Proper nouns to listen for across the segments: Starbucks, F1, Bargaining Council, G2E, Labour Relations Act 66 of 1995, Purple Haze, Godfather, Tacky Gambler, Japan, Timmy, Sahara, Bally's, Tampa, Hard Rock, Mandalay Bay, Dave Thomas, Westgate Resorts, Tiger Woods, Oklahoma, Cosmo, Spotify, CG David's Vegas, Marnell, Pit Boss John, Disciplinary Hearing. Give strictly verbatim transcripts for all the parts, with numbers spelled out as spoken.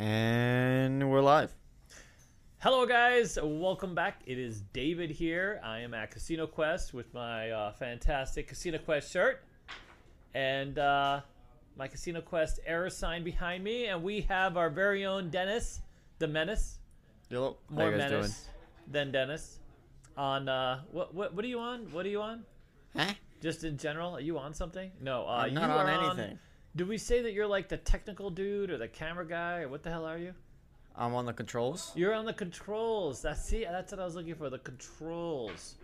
And we're live. Hello guys, welcome back. It is David here. I am at Casino Quest with my uh, fantastic Casino Quest shirt and uh, my Casino Quest error sign behind me, and we have our very own Dennis, the Menace. Hello. More Menace doing? Than Dennis. On uh, what what what are you on? What are you on? Huh? Just in general, are you on something? No, uh, I'm not you on are anything. On, do we say that you're like the technical dude or the camera guy or what the hell are you? I'm on the controls. You're on the controls. That's see, that's what I was looking for. The controls.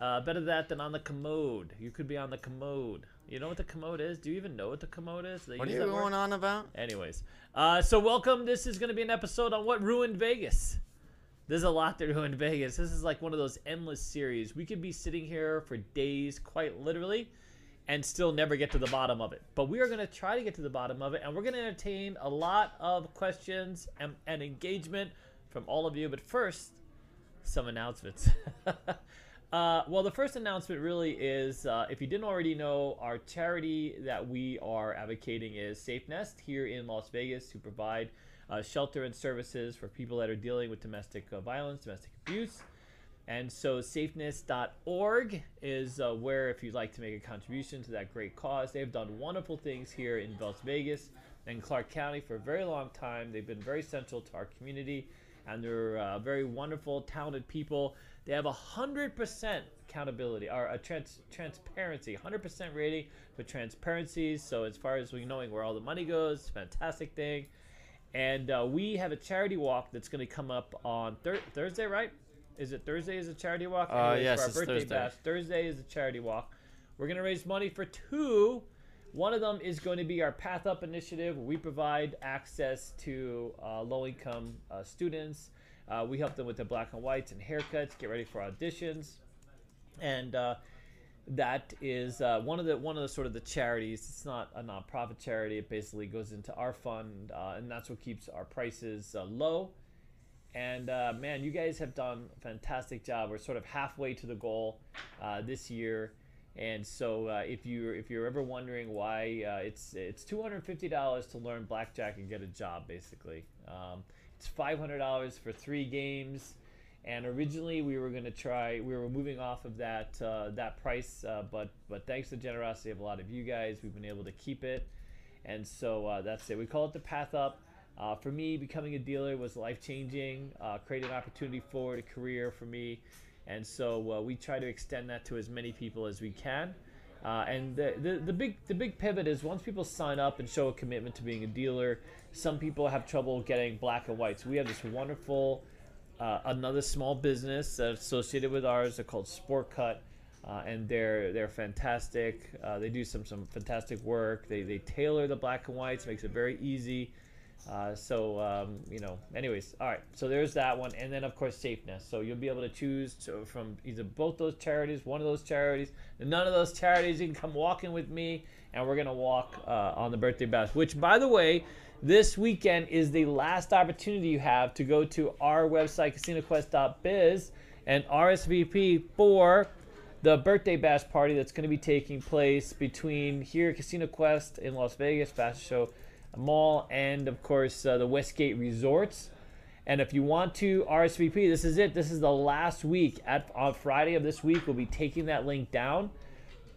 Uh, better that than on the commode. You could be on the commode. You know what the commode is? Do you even know what the commode is? They what are you going on about? Anyways, uh, so welcome. This is going to be an episode on what ruined Vegas. There's a lot that ruined Vegas. This is like one of those endless series. We could be sitting here for days, quite literally, and still never get to the bottom of it. But we are going to try to get to the bottom of it, and we're going to entertain a lot of questions and, and engagement from all of you. But first, some announcements. uh, well, the first announcement really is, uh, if you didn't already know, our charity that we are advocating is Safe Nest here in Las Vegas, who provide uh, shelter and services for people that are dealing with domestic uh, violence, domestic abuse. And so safeness dot org is uh, where, if you'd like to make a contribution to that great cause. They've done wonderful things here in Las Vegas and Clark County for a very long time. They've been very central to our community, and they're uh, very wonderful, talented people. They have one hundred percent accountability, or a trans transparency, one hundred percent rating for transparency. So as far as we knowing where all the money goes, fantastic thing. And uh, we have a charity walk that's going to come up on thir Thursday, right? Is it Thursday is a charity walk? Uh, Anyways, yes, for our it's birthday Thursday. Bash. Thursday is a charity walk. We're going to raise money for two. One of them is going to be our Path Up initiative. We provide access to uh, low-income uh, students. Uh, we help them with the black and whites and haircuts, get ready for auditions. And uh, that is uh, one of the one of the sort of the charities. It's not a nonprofit charity. It basically goes into our fund, uh, and that's what keeps our prices uh, low. And uh, man, you guys have done a fantastic job. We're sort of halfway to the goal uh, this year, and so uh, if you if you're ever wondering why uh, it's it's two hundred fifty dollars to learn blackjack and get a job, basically, um, it's five hundred dollars for three games. And originally we were going to try we were moving off of that uh, that price, uh, but but thanks to the generosity of a lot of you guys, we've been able to keep it. And so uh, that's it. We call it the Path Up. Uh, for me, becoming a dealer was life-changing, uh, created an opportunity for a career for me, and so uh, we try to extend that to as many people as we can. Uh, and the, the, the, big, the big pivot is once people sign up and show a commitment to being a dealer, some people have trouble getting black and whites. So we have this wonderful, uh, another small business associated with ours. They're called Sport Cut, uh, and they're, they're fantastic. Uh, they do some, some fantastic work. They, they tailor the black and whites, makes it very easy. Uh, so, um, you know, anyways, all right, so there's that one. And then, of course, Safeness. So you'll be able to choose to, from either both those charities, one of those charities, and none of those charities. You can come walking with me, and we're going to walk uh, on the birthday bash, which, by the way, this weekend is the last opportunity you have to go to our website, casino quest dot biz, and R S V P for the birthday bash party that's going to be taking place between here at Casino Quest in Las Vegas, Fashion Show Mall, and of course uh, the Westgate Resorts. And if you want to R S V P, this is it. This is the last week. At on Friday of this week, we'll be taking that link down,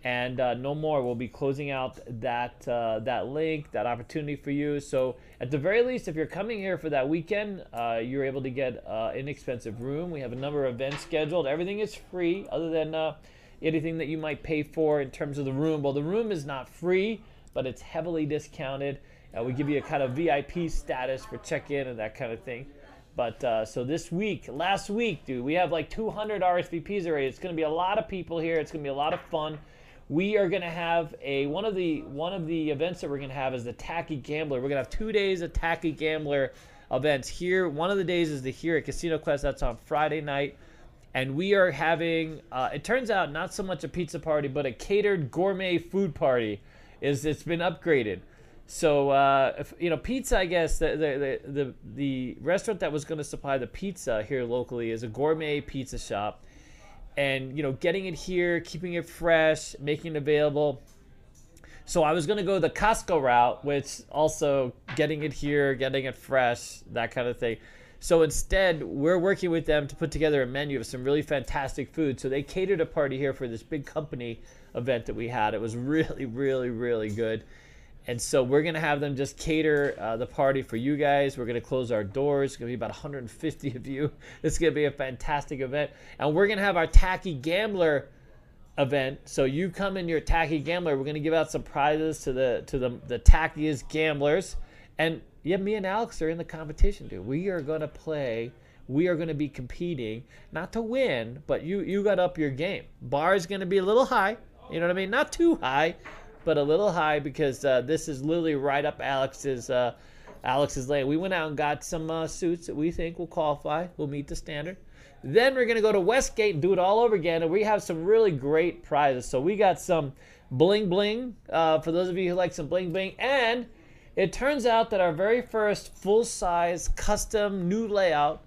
and uh, no more. We'll be closing out that uh, that link, that opportunity for you. So at the very least, if you're coming here for that weekend, uh, you're able to get uh, an inexpensive room. We have a number of events scheduled. Everything is free, other than uh, anything that you might pay for in terms of the room. Well, the room is not free, but it's heavily discounted. Uh, we give you a kind of V I P status for check-in and that kind of thing. But uh, so this week, last week, dude, we have like two hundred R S V Ps already. It's going to be a lot of people here. It's going to be a lot of fun. We are going to have a one of the one of the events that we're going to have is the Tacky Gambler. We're going to have two days of Tacky Gambler events here. One of the days is the here at Casino Quest. That's on Friday night. And we are having, uh, it turns out, not so much a pizza party, but a catered gourmet food party. It's, it's been upgraded. So, uh, if, you know, pizza, I guess, the the, the, the restaurant that was going to supply the pizza here locally is a gourmet pizza shop. And, you know, getting it here, keeping it fresh, making it available. So I was going to go the Costco route, which also getting it here, getting it fresh, that kind of thing. So instead, we're working with them to put together a menu of some really fantastic food. So they catered a party here for this big company event that we had. It was really, really, really good. And so we're going to have them just cater uh, the party for you guys. We're going to close our doors. It's going to be about one hundred fifty of you. It's going to be a fantastic event. And we're going to have our Tacky Gambler event. So you come in your Tacky Gambler. We're going to give out some prizes to the to the, the tackiest gamblers. And yeah, me and Alex are in the competition, dude. We are going to play. We are going to be competing. Not to win, but you, you got up your game. Bar is going to be a little high. You know what I mean? Not too high, but a little high, because uh, this is literally right up Alex's uh, Alex's lane. We went out and got some uh, suits that we think will qualify, will meet the standard. Then we're gonna go to Westgate and do it all over again, and we have some really great prizes. So we got some bling bling, uh, for those of you who like some bling bling, and it turns out that our very first full-size custom new layout,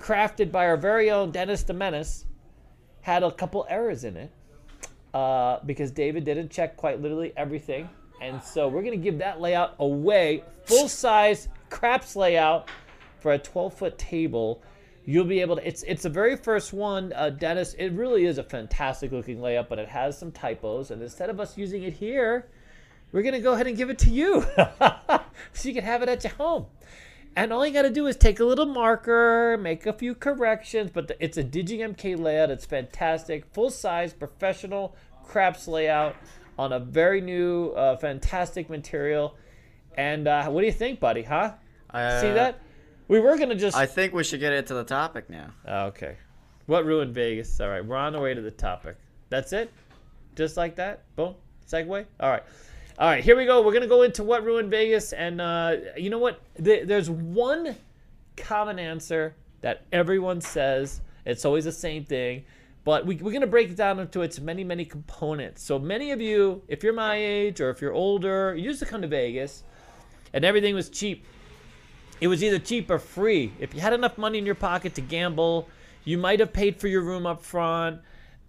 crafted by our very own Dennis the Menace, had a couple errors in it. Uh, because David didn't check quite literally everything. And so we're going to give that layout away. Full-size craps layout for a twelve-foot table. You'll be able to... It's it's the very first one, uh, Dennis. It really is a fantastic-looking layout, but it has some typos. And instead of us using it here, we're going to go ahead and give it to you. So you can have it at your home. And all you got to do is take a little marker, make a few corrections, but the, it's a DigiMK layout. It's fantastic. Full-size professional craps layout on a very new, uh, fantastic material. And uh, what do you think, buddy? Huh? Uh, See that? We were going to just... I think we should get into the topic now. Oh, okay. What ruined Vegas? All right. We're on the way to the topic. That's it? Just like that? Boom. Segue? All right. All right, here we go. We're going to go into what ruined Vegas. And uh, you know what? There's one common answer that everyone says. It's always the same thing. But we, we're going to break it down into its many, many components. So many of you, if you're my age or if you're older, you used to come to Vegas and everything was cheap. It was either cheap or free. If you had enough money in your pocket to gamble, you might have paid for your room up front.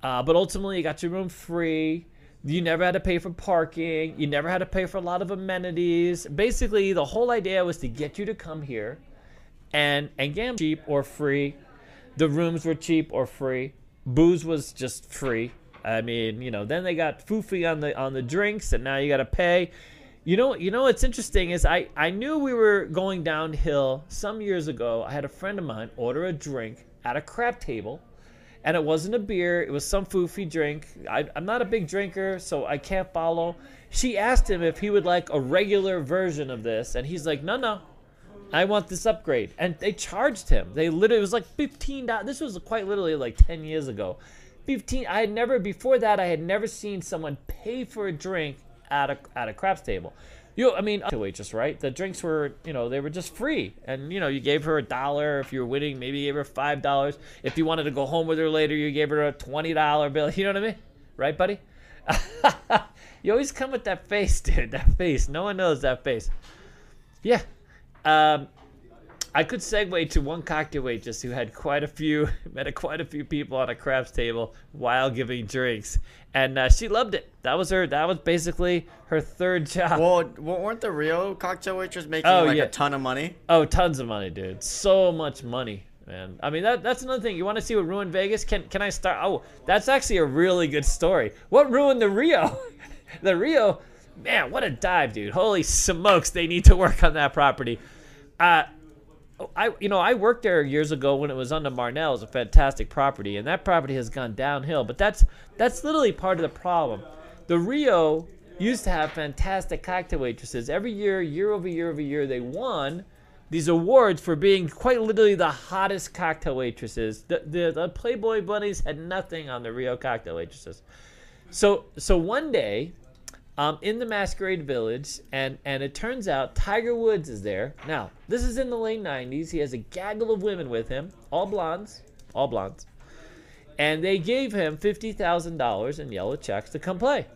Uh, but ultimately, you got your room free. You never had to pay for parking. You never had to pay for a lot of amenities. Basically, the whole idea was to get you to come here and, and gamble cheap or free. The rooms were cheap or free. Booze was just free. I mean, you know, then they got foofy on the on the drinks, and now you got to pay. You know, you know what's interesting is I, I knew we were going downhill some years ago. I had a friend of mine order a drink at a crap table. And it wasn't a beer. It was some foofy drink. I, I'm not a big drinker, so I can't follow. She asked him if he would like a regular version of this. And he's like, no, no. I want this upgrade. And they charged him. They literally, it was like fifteen dollars. This was quite literally like ten years ago. fifteen dollars. I had never, before that, I had never seen someone pay for a drink at a, at a craps table. You know, I mean, to waitress, right? The drinks were, you know, they were just free. And, you know, you gave her a dollar. If you were winning, maybe you gave her five dollars. If you wanted to go home with her later, you gave her a twenty dollar bill. You know what I mean? Right, buddy? You always come with that face, dude. That face. No one knows that face. Yeah. Um, I could segue to one cocktail waitress who had quite a few, met a, quite a few people on a craps table while giving drinks, and uh, she loved it. That was her. That was basically her third job. Well, weren't the Rio cocktail waitress making oh, like yeah. a ton of money? Oh, tons of money, dude. So much money, man. I mean, that that's another thing. You want to see what ruined Vegas? Can can I start? Oh, that's actually a really good story. What ruined the Rio? The Rio, man. What a dive, dude. Holy smokes, they need to work on that property. Uh. I, you know, I worked there years ago when it was under Marnell. It was a fantastic property, and that property has gone downhill. But that's that's literally part of the problem. The Rio used to have fantastic cocktail waitresses. Every year, year over year over year, they won these awards for being quite literally the hottest cocktail waitresses. The the, the Playboy bunnies had nothing on the Rio cocktail waitresses. So so one day, Um, in the Masquerade Village, and, and it turns out Tiger Woods is there. Now, this is in the late nineties. He has a gaggle of women with him, all blondes, all blondes. And they gave him fifty thousand dollars in yellow checks to come play.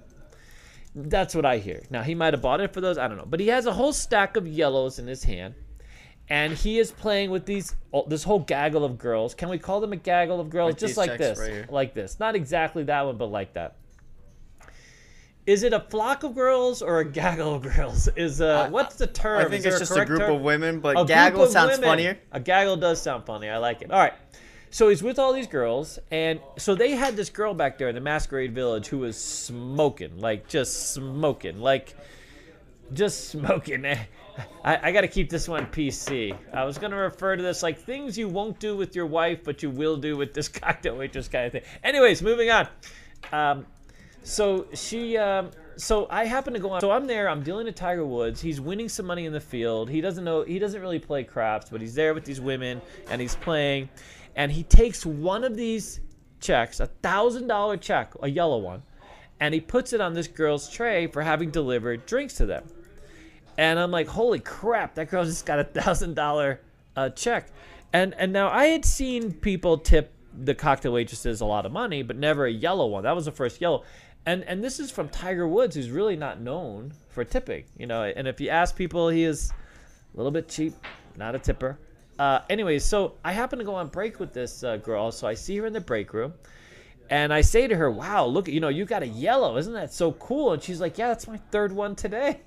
That's what I hear. Now, he might have bought it for those. I don't know. But he has a whole stack of yellows in his hand, and he is playing with these this whole gaggle of girls. Can we call them a gaggle of girls? Just like this. Like this. Not exactly that one, but like that. Is it a flock of girls or a gaggle of girls? Is uh, uh what's the term? I think it's just a group term? of women, but a gaggle sounds women. funnier. A gaggle does sound funny. I like it. All right. So he's with all these girls, and so they had this girl back there in the Masquerade Village who was smoking, like just smoking, like just smoking. I, I got to keep this one P C. I was going to refer to this like things you won't do with your wife, but you will do with this cocktail waitress kind of thing. Anyways, moving on. Um, so she, um, so I happen to go on. So I'm there. I'm dealing with Tiger Woods. He's winning some money in the field. He doesn't know. He doesn't really play craps, but he's there with these women, and he's playing. And he takes one of these checks, a thousand dollar check, a yellow one, and he puts it on this girl's tray for having delivered drinks to them. And I'm like, holy crap, that girl just got a thousand dollar uh, check. And and now I had seen people tip the cocktail waitresses a lot of money, but never a yellow one. That was the first yellow. And and this is from Tiger Woods, who's really not known for tipping, you know. And if you ask people, he is a little bit cheap, not a tipper. Uh, anyways, so I happen to go on break with this uh, girl, so I see her in the break room, and I say to her, wow, look, you know, you got a yellow. Isn't that so cool? And she's like, yeah, that's my third one today.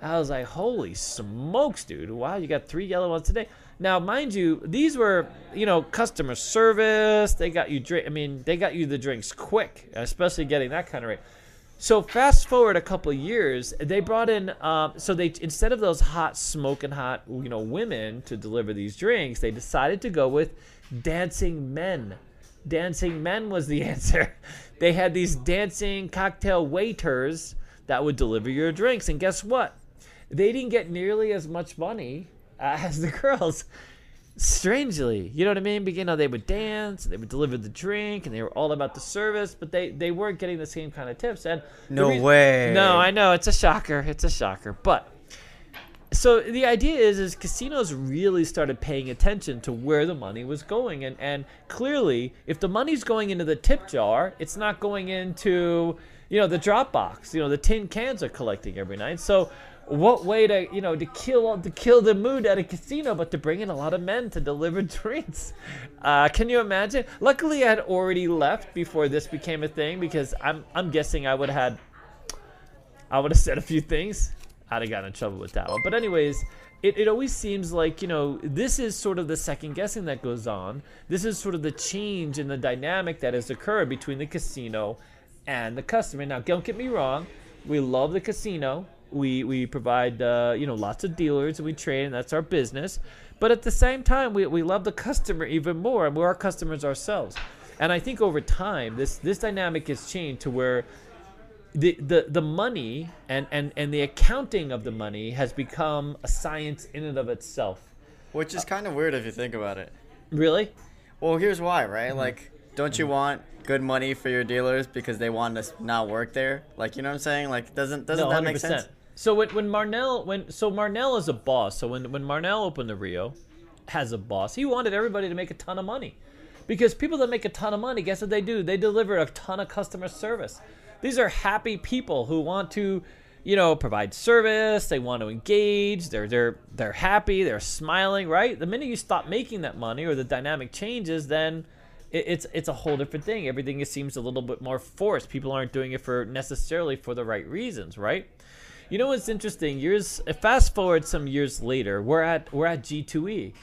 I was like, holy smokes, dude. Wow, you got three yellow ones today. Now, mind you, these were, you know, customer service. They got you drink. I mean, they got you the drinks quick, especially getting that kind of rate. So fast forward a couple of years, they brought in, um, so they instead of those hot, smoking hot, you know, women to deliver these drinks, they decided to go with dancing men. Dancing men was the answer. They had these dancing cocktail waiters that would deliver your drinks. And guess what? They didn't get nearly as much money uh, as the girls. Strangely, you know what I mean? But, you know, they would dance, they would deliver the drink, and they were all about the service, but they, they weren't getting the same kind of tips. And no reason, way. No, I know. It's a shocker. It's a shocker. But so the idea is, is casinos really started paying attention to where the money was going. And, and clearly, if the money's going into the tip jar, it's not going into, you know, the drop box. You know, the tin cans are collecting every night. So what way to, you know, to kill to kill the mood at a casino, but to bring in a lot of men to deliver drinks? Uh, can you imagine? Luckily, I had already left before this became a thing, because I'm I'm guessing I would have had I would have said a few things. I'd have gotten in trouble with that one. But anyways, it, it always seems like, you know, this is sort of the second guessing that goes on. This is sort of the change in the dynamic that has occurred between the casino and the customer. Now, don't get me wrong, we love the casino. We, we provide, uh, you know, lots of dealers, and we trade, and that's our business. But at the same time, we, we love the customer even more, and we're our customers ourselves. And I think over time, this, this dynamic has changed to where the, the, the money and, and, and the accounting of the money has become a science in and of itself. Which is kind of weird if you think about it. Really? Well, here's why, right? Mm-hmm. Like, don't you want good money for your dealers because they want to not work there? Like, you know what I'm saying? Like, doesn't, doesn't no, that make sense? So when, when Marnell, when so Marnell is a boss. So when when Marnell opened the Rio, has a boss. He wanted everybody to make a ton of money, because people that make a ton of money, guess what they do? They deliver a ton of customer service. These are happy people who want to, you know, provide service. They want to engage. They're they're they're happy. They're smiling. Right? The minute you stop making that money or the dynamic changes, then it, it's it's a whole different thing. Everything it seems a little bit more forced. People aren't doing it for necessarily for the right reasons. Right? You know what's interesting? Years fast forward some years later, we're at we're at G two E,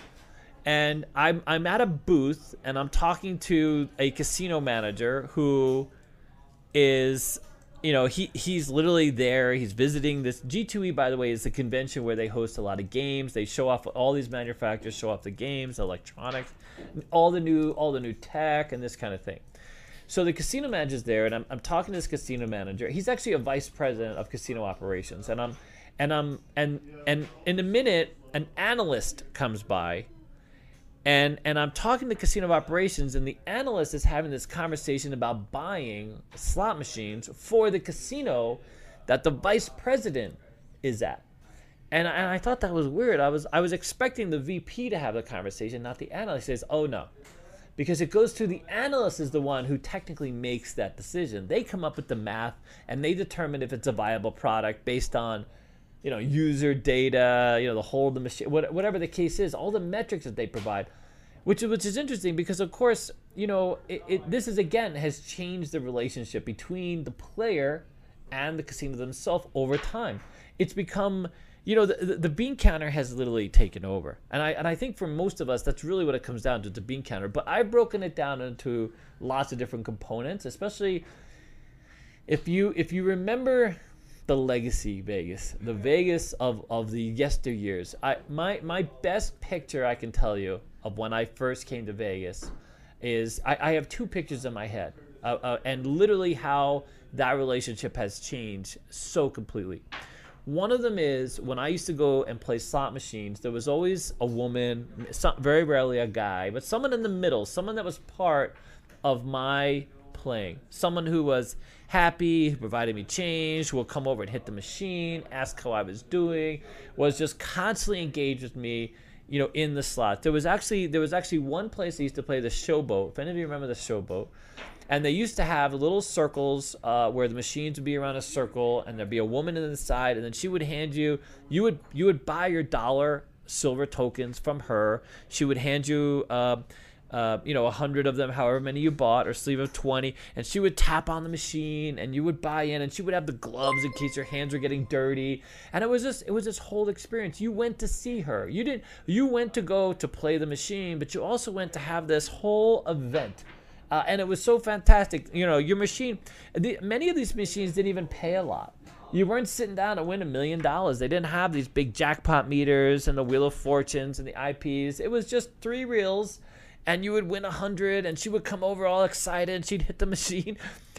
and I'm I'm at a booth, and I'm talking to a casino manager who is, you know, he he's literally there. He's visiting this G two E. By the way, is the convention where they host a lot of games. They show off all these manufacturers, show off the games, electronics, all the new all the new tech, and this kind of thing. So the casino manager's there, and I'm, I'm talking to this casino manager. He's actually a vice president of casino operations, and I'm, and I'm, and and in a minute, an analyst comes by, and and I'm talking to casino operations, and the analyst is having this conversation about buying slot machines for the casino that the vice president is at, and I, and I thought that was weird. I was I was expecting the V P to have the conversation, not the analyst. He says, "Oh no." Because it goes to the analyst is the one who technically makes that decision. They come up with the math, and they determine if it's a viable product based on, you know, user data, you know, the whole of the machine, whatever the case is, all the metrics that they provide, which which is interesting because, of course, you know, it, it, this is again has changed the relationship between the player and the casino themselves over time. It's become, you know, the, the bean counter has literally taken over. And I, and I think for most of us, that's really what it comes down to, the bean counter. But I've broken it down into lots of different components, especially if you, if you remember the legacy Vegas, the Vegas of, of the yesteryears. I, my, my best picture I can tell you of when I first came to Vegas is I, I have two pictures in my head. Uh, uh, and literally how that relationship has changed so completely. One of them is when I used to go and play slot machines, there was always a woman, some, very rarely a guy, but someone in the middle, someone that was part of my playing, someone who was happy, who provided me change, who would come over and hit the machine, ask how I was doing, was just constantly engaged with me, you know, in the slot. There was actually there was actually one place I used to play, the Showboat. If any of you remember the Showboat. And they used to have little circles uh, where the machines would be around a circle, and there'd be a woman in the side, and then she would hand you, you would you would buy your dollar silver tokens from her. She would hand you, uh, uh, you know, a hundred of them, however many you bought, or sleeve of twenty, and she would tap on the machine, and you would buy in, and she would have the gloves in case your hands were getting dirty. And it was just it was this whole experience. You went to see her. You didn't. You went to go to play the machine, but you also went to have this whole event. Uh, and it was so fantastic. You know, your machine, the, many of these machines didn't even pay a lot. You weren't sitting down to win a million dollars. They didn't have these big jackpot meters and the Wheel of Fortunes and the I Ps. It was just three reels, and you would win a hundred, and she would come over all excited. She'd hit the machine,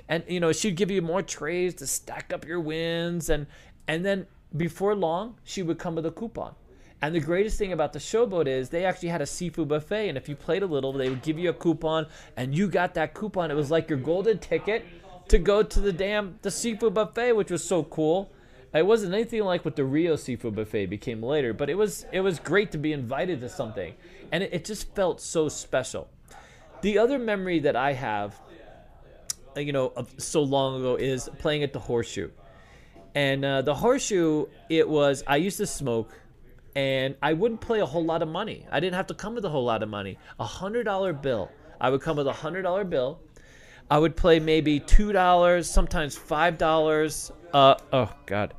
and, you know, she'd give you more trays to stack up your wins. And, and then before long, she would come with a coupon. And the greatest thing about the Showboat is they actually had a seafood buffet, and if you played a little, they would give you a coupon, and you got that coupon. It was like your golden ticket to go to the damn the seafood buffet, which was so cool. It wasn't anything like what the Rio seafood buffet became later, but it was it was great to be invited to something, and it, it just felt so special. The other memory that I have, you know, of so long ago is playing at the Horseshoe, and uh, the Horseshoe. It was I used to smoke. And I wouldn't play a whole lot of money. I didn't have to come with a whole lot of money. A one hundred dollar bill. I would come with a one hundred dollar bill. I would play maybe two dollars, sometimes five dollars. Uh, oh, God.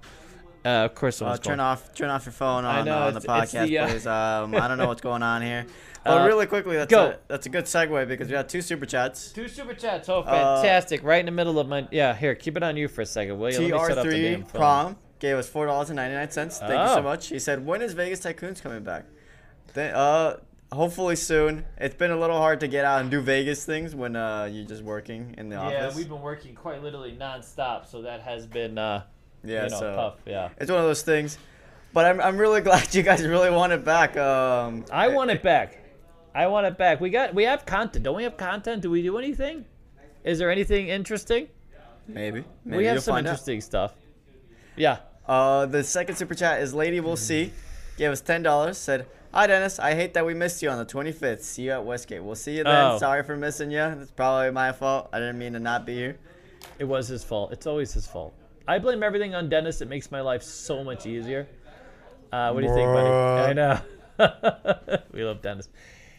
Uh, of course. Uh, turn, off, turn off your phone on, know, on the podcast, the, uh... please. Um, I don't know what's going on here. Well, uh, really quickly, that's a, that's a good segue because we got two Super Chats. Two Super Chats. Oh, fantastic. Uh, right in the middle of my – yeah, here, keep it on you for a second, will you? T R three, let me set up the damn phone. Prom. Gave us four dollars and ninety nine cents. Thank oh. you so much. He said, "When is Vegas Tycoon's coming back?" Then, uh, hopefully soon. It's been a little hard to get out and do Vegas things when uh you're just working in the yeah, office. Yeah, we've been working quite literally nonstop, so that has been uh yeah, you know, so tough. Yeah, it's one of those things. But I'm I'm really glad you guys really want it back. Um, I want it back. I want it back. We got we have content. Don't we have content? Do we do anything? Is there anything interesting? Maybe, Maybe we have some interesting out. stuff. Yeah. Uh, the second Super Chat is Lady Will See. Gave us ten dollars. Said, "Hi, Dennis. I hate that we missed you on the twenty-fifth. See you at Westgate." We'll see you then. Oh. Sorry for missing you. That's probably my fault. I didn't mean to not be here. It was his fault. It's always his fault. I blame everything on Dennis. It makes my life so much easier. Uh, what do you think, buddy? I know. We love Dennis.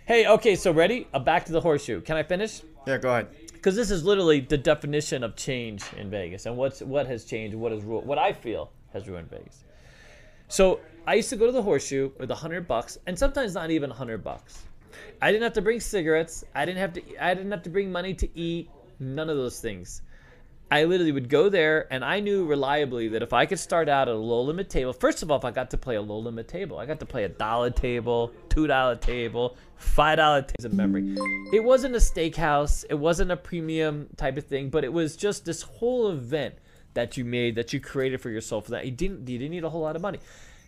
Hey, okay, so ready? Uh, back to the Horseshoe. Can I finish? Yeah, go ahead. Because this is literally the definition of change in Vegas, and what's what has changed, what has what I feel has ruined Vegas. So I used to go to the Horseshoe with a hundred bucks, and sometimes not even a hundred bucks. I didn't have to bring cigarettes. I didn't have to. I didn't have to bring money to eat. None of those things. I literally would go there, and I knew reliably that if I could start out at a low limit table, first of all, if I got to play a low limit table, I got to play a dollar table, two dollar table. five dollar taste of memory. It wasn't a steakhouse. It wasn't a premium type of thing, but it was just this whole event that you made, that you created for yourself. That you didn't, you didn't need a whole lot of money.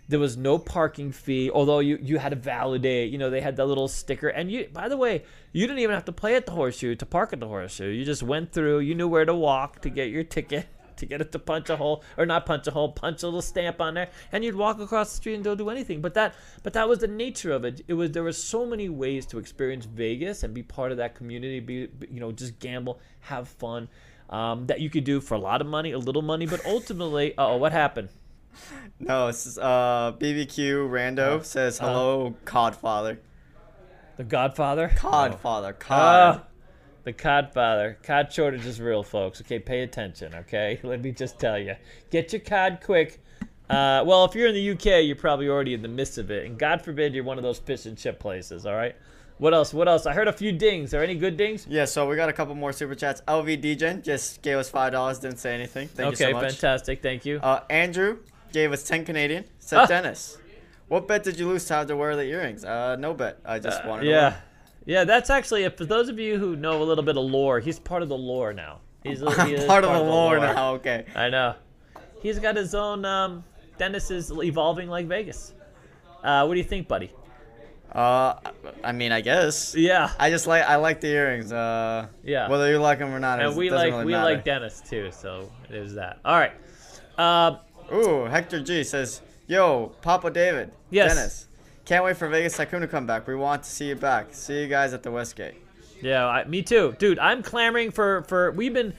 There was no parking fee, although you you had to validate. You know, they had that little sticker. And you, by the way, you didn't even have to play at the Horseshoe to park at the Horseshoe. You just went through. You knew where to walk to get your ticket, to get it to punch a hole, or not punch a hole, punch a little stamp on there, and you'd walk across the street and don't do anything. But that but that was the nature of it. It was there were so many ways to experience Vegas and be part of that community, be, you know, just gamble, have fun, um, that you could do for a lot of money, a little money, but ultimately, uh-oh, what happened? No, it's just, uh, B B Q Rando uh, says, hello, uh, Codfather. The Godfather? Codfather, oh. Cod. Uh, The Codfather. Cod shortage is real, folks. Okay, pay attention, okay? Let me just tell you. Get your cod quick. Uh, well, if you're in the U K, you're probably already in the midst of it. And God forbid you're one of those fish and chip places, all right? What else? What else? I heard a few dings. Are any good dings? Yeah, so we got a couple more super chats. L V D Gen just gave us five dollars, didn't say anything. Thank okay, you so much. Okay, fantastic. Thank you. Uh, Andrew gave us ten Canadian. Said oh. Dennis, what bet did you lose to have to wear the earrings? Uh, no bet. I just uh, wanted yeah. to win. Yeah, that's actually, for those of you who know a little bit of lore, he's part of the lore now. He's he part, of, part the of the lore, lore now, okay. I know. He's got his own, um, Dennis is evolving like Vegas. Uh, what do you think, buddy? Uh, I mean, I guess. Yeah. I just like, I like the earrings. Uh, yeah. Whether you like them or not, and we doesn't like, really we matter. like Dennis too, so there's that. All right. Um, Ooh, Hector G says, yo, Papa David, yes. Dennis. Can't wait for Vegas Tycoon to come back. We want to see you back. See you guys at the Westgate. Yeah, I, me too, dude. I'm clamoring for for. We've been,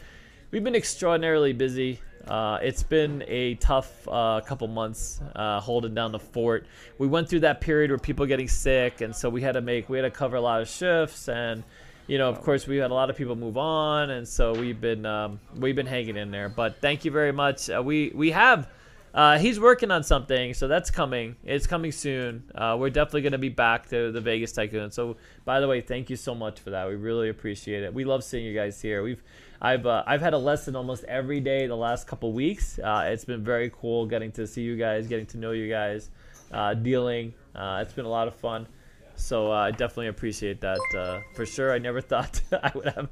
we've been extraordinarily busy. Uh, it's been a tough uh, couple months uh, holding down the fort. We went through that period where people were getting sick, and so we had to make we had to cover a lot of shifts, and you know, of course, we had a lot of people move on, and so we've been um, we've been hanging in there. But thank you very much. Uh, we we have. Uh, he's working on something, so that's coming. It's coming soon. Uh, we're definitely going to be back to the Vegas Tycoon. So, by the way, thank you so much for that. We really appreciate it. We love seeing you guys here. We've, I've, uh, I've had a lesson almost every day the last couple weeks. Uh, it's been very cool getting to see you guys, getting to know you guys, uh, dealing. Uh, it's been a lot of fun. So uh, I definitely appreciate that uh, for sure. I never thought I would have.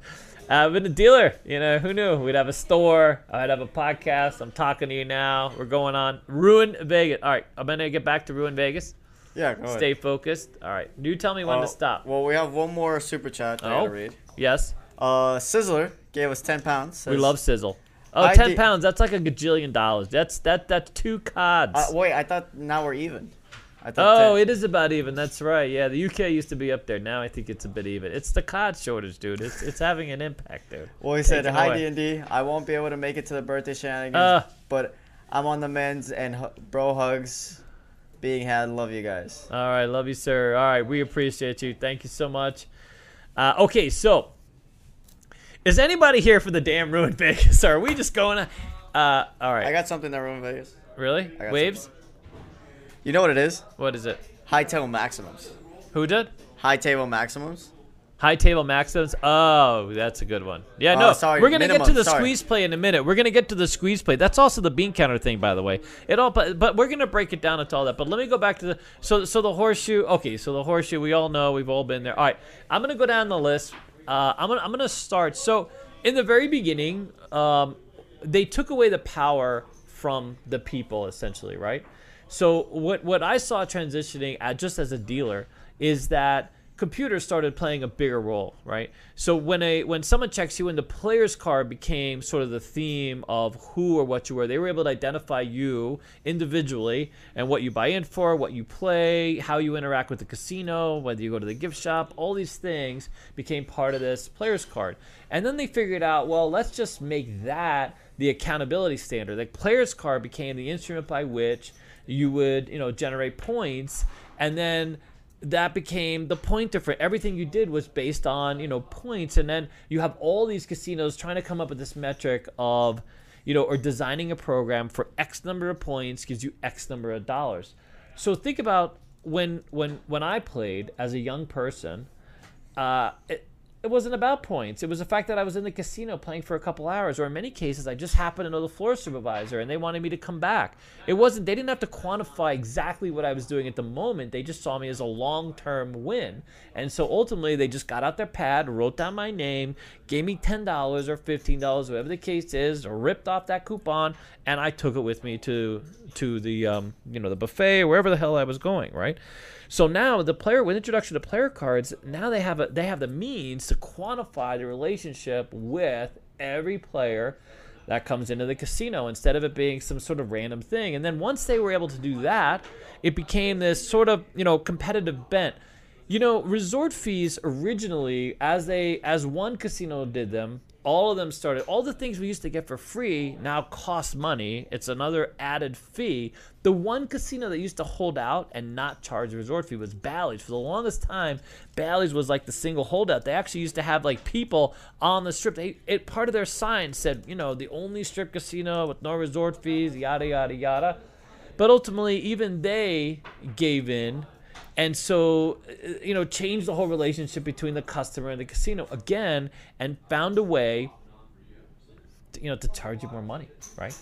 I've been a dealer, you know. Who knew? We'd have a store. I'd have a podcast. I'm talking to you now. We're going on Ruin Vegas. All right, I'm gonna get back to Ruin Vegas. Yeah, go Stay ahead. focused. All right, you tell me when uh, to stop. Well, we have one more super chat I oh, gotta read. Yes. Uh, Sizzler gave us ten pounds. Says, we love Sizzle. Oh, ten pounds. That's like a gajillion dollars. That's that. That's two cods. Uh, wait, I thought now we're even. Oh, ten. It is about even. That's right. Yeah, the U K used to be up there. Now I think it's a bit even. It's the cod shortage, dude. It's it's having an impact, dude. Well, he said, hi, D and D. I won't be able to make it to the birthday shenanigans, uh, but I'm on the men's and bro hugs being had. Love you guys. All right. Love you, sir. All right. We appreciate you. Thank you so much. Uh, okay, so is anybody here for the damn Ruined Vegas? Or are we just going to? Uh, all right. I got something that ruined Vegas. Really? Waves? Something. You know what it is? What is it? High table maximums. Who did? High table maximums. High table maximums. Oh, that's a good one. Yeah, no. Uh, sorry, we're gonna minimum, get to the sorry. squeeze play in a minute. We're gonna get to the squeeze play. That's also the bean counter thing, by the way. It all, but, but we're gonna break it down into all that. But let me go back to the so so the horseshoe. Okay, so the horseshoe. We all know. We've all been there. All right, I'm gonna go down the list. Uh, I'm gonna I'm gonna start. So in the very beginning, um, they took away the power from the people, essentially, right? So what what I saw transitioning at just as a dealer is that computers started playing a bigger role, right? So when a when someone checks you in, the player's card became sort of the theme of who or what you were. They were able to identify you individually and what you buy in for, what you play, how you interact with the casino, whether you go to the gift shop. All these things became part of this player's card. And then they figured out, well, let's just make that the accountability standard. The player's card became the instrument by which you would, you know, generate points, and then that became the pointer for everything you did was based on, you know, points. And then you have all these casinos trying to come up with this metric of, you know, or designing a program for X number of points gives you X number of dollars. So think about when when when I played as a young person, uh, it, it wasn't about points. It was the fact that I was in the casino playing for a couple hours, or in many cases, I just happened to know the floor supervisor and they wanted me to come back. It wasn't, they didn't have to quantify exactly what I was doing at the moment. They just saw me as a long-term win. And so ultimately they just got out their pad, wrote down my name, gave me ten dollars or fifteen dollars, whatever the case is, or ripped off that coupon. And I took it with me to, to the, um, you know, the buffet, wherever the hell I was going, right? So now the player, with introduction to player cards, now they have a, they have the means to quantify the relationship with every player that comes into the casino instead of it being some sort of random thing. And then once they were able to do that, it became this sort of, you know, competitive bent. You know, resort fees originally, as they as one casino did them, all of them started, all the things we used to get for free now cost money. It's another added fee. The one casino that used to hold out and not charge a resort fee was Bally's. For the longest time, Bally's was like the single holdout. They actually used to have like people on the strip. They, it, part of their sign said, you know, the only strip casino with no resort fees, yada, yada, yada. But ultimately, even they gave in. And so, you know, changed the whole relationship between the customer and the casino again, and found a way, to, you know, to charge you more money, right?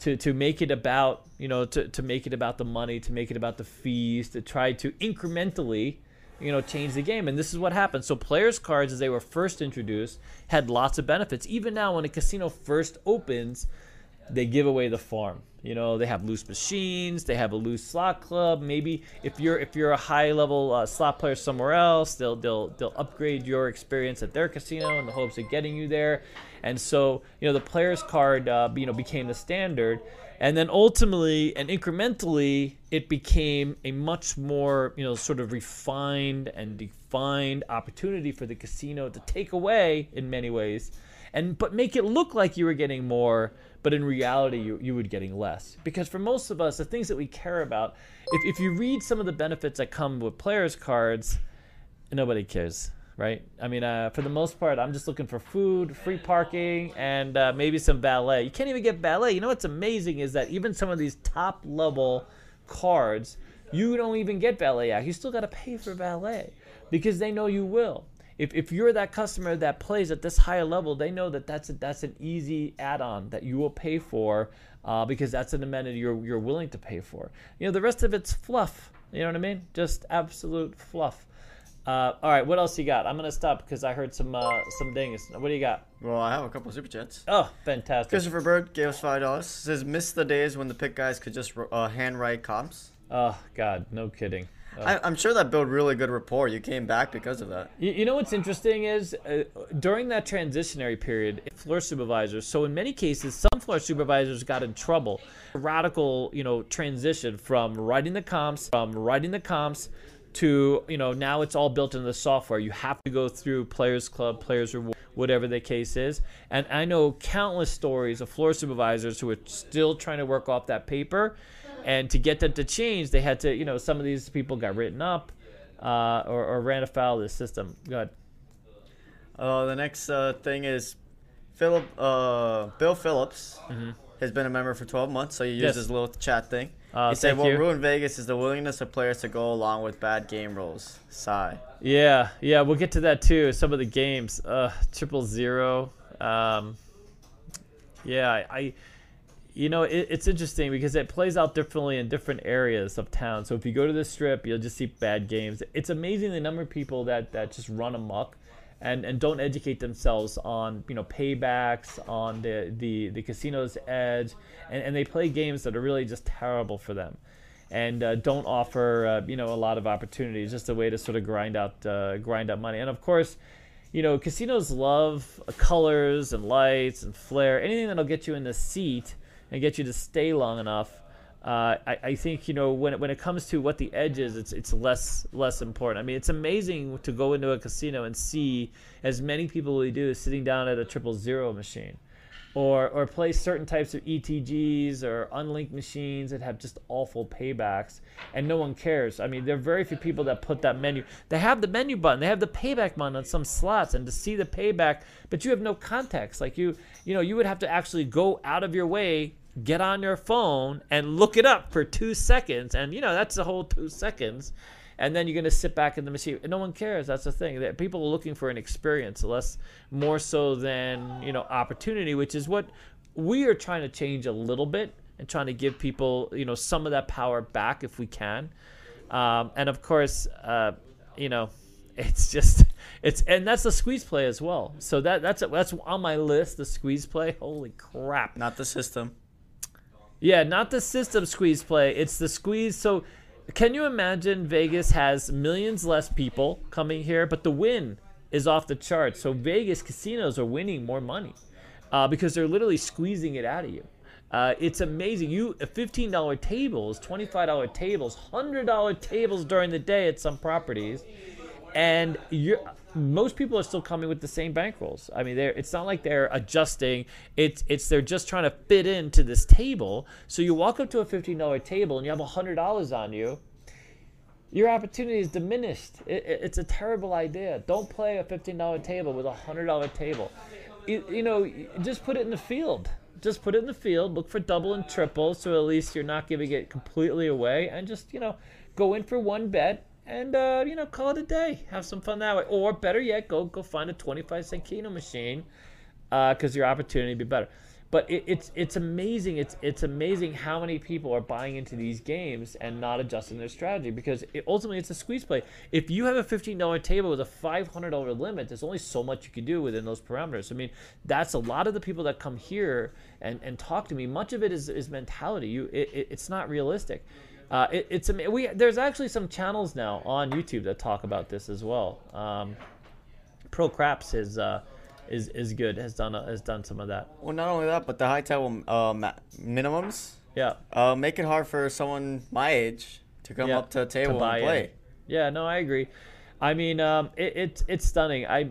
To to make it about, you know, to, to make it about the money, to make it about the fees, to try to incrementally, you know, change the game. And this is what happened. So players' cards, as they were first introduced, had lots of benefits. Even now, when a casino first opens, they give away the farm. You know, they have loose machines, they have a loose slot club. Maybe if you're if you're a high level uh, slot player somewhere else, they'll they'll they'll upgrade your experience at their casino in the hopes of getting you there. And so, you know, the player's card uh, you know became the standard, and then ultimately and incrementally it became a much more, you know, sort of refined and defined opportunity for the casino to take away in many ways, and but make it look like you were getting more. But in reality, you, you would getting less. Because for most of us, the things that we care about, if, if you read some of the benefits that come with players' cards, nobody cares, right? I mean, uh, for the most part, I'm just looking for food, free parking, and uh, maybe some ballet. You can't even get ballet. You know what's amazing is that even some of these top-level cards, you don't even get ballet out. You still got to pay for ballet because they know you will. If, if you're that customer that plays at this higher level, they know that that's a, that's an easy add-on that you will pay for uh, because that's an amenity you're you're willing to pay for. You know, the rest of it's fluff. You know what I mean? Just absolute fluff. Uh, all right, what else you got? I'm gonna stop because I heard some uh, some dings. What do you got? Well, I have a couple of super chats. Oh, fantastic! Christopher Bird gave us five dollars. Says miss the days when the pick guys could just uh, handwrite comps. Oh God, no kidding. Oh. I, I'm sure that built really good rapport. You came back because of that. You, you know what's interesting is uh, during that transitionary period, floor supervisors, so in many cases, some floor supervisors got in trouble. A radical, you know, transition from writing the comps, from writing the comps to, you know, now it's all built into the software. You have to go through Players Club, Players Reward, whatever the case is. And I know countless stories of floor supervisors who are still trying to work off that paper. And to get them to change, they had to, you know, some of these people got written up uh, or, or ran afoul of the system. Go ahead. Uh, the next uh, thing is Philip, uh, Bill Phillips mm-hmm. has been a member for twelve months, so he used yes. his little chat thing. Uh, he said, what well, ruined Vegas is the willingness of players to go along with bad game rules. Sigh. Yeah, yeah, we'll get to that too. Some of the games, uh, triple zero. Um, yeah, I... I You know, it, it's interesting because it plays out differently in different areas of town. So if you go to the Strip, you'll just see bad games. It's amazing the number of people that, that just run amok and, and don't educate themselves on, you know, paybacks, on the, the, the casino's edge. And, and they play games that are really just terrible for them and uh, don't offer, uh, you know, a lot of opportunities, just a way to sort of grind out, uh, grind out money. And, of course, you know, casinos love colors and lights and flair, anything that will get you in the seat and get you to stay long enough. Uh, I, I think, you know, when it, when it comes to what the edge is, it's it's less less important. I mean, it's amazing to go into a casino and see as many people we do sitting down at a triple zero machine, or or play certain types of E T Gs or unlinked machines that have just awful paybacks, and no one cares. I mean, there are very few people that put that menu. They have the menu button, they have the payback button on some slots, and to see the payback, but you have no context. Like you, you know, you would have to actually go out of your way, get on your phone and look it up for two seconds. And, you know, that's the whole two seconds. And then you're going to sit back in the machine. And no one cares. That's the thing. That people are looking for an experience less, more so than, you know, opportunity, which is what we are trying to change a little bit and trying to give people, you know, some of that power back if we can. Um, and, of course, uh, you know, it's just it's and that's the squeeze play as well. So that that's that's on my list, the squeeze play. Holy crap. Not the system. Yeah, not the system squeeze play. It's the squeeze. So can you imagine Vegas has millions less people coming here, but the win is off the charts. So Vegas casinos are winning more money uh, because they're literally squeezing it out of you. Uh, it's amazing. You fifteen dollar tables, twenty-five dollar tables, one hundred dollar tables during the day at some properties. and you're, most people are still coming with the same bankrolls. I mean, they're, it's not like they're adjusting. It's, it's they're just trying to fit into this table. So you walk up to a fifteen dollar table and you have one hundred dollars on you. Your opportunity is diminished. It, it, it's a terrible idea. Don't play a fifteen dollar table with a one hundred dollar table. You, you know, just put it in the field. Just put it in the field. Look for double and triple, so at least you're not giving it completely away. And just, you know, go in for one bet. And, uh, you know, call it a day. Have some fun that way. Or better yet, go go find a twenty-five cent Keno machine, because uh, your opportunity will be better. But it, it's it's amazing. It's it's amazing how many people are buying into these games and not adjusting their strategy, because it, ultimately it's a squeeze play. If you have a fifteen dollar table with a five hundred dollar limit, there's only so much you can do within those parameters. I mean, that's a lot of the people that come here and, and talk to me. Much of it is, is mentality. You it, it, It's not realistic. Uh, it, it's we there's actually some channels now on YouTube that talk about this as well. Um, Pro Craps is uh, is is good. Has done uh, has done some of that. Well, not only that, but the high table uh, minimums. Yeah. Uh, make it hard for someone my age to come yeah, up to a table to buy and play. In. Yeah. No, I agree. I mean, um, it, it's it's stunning. I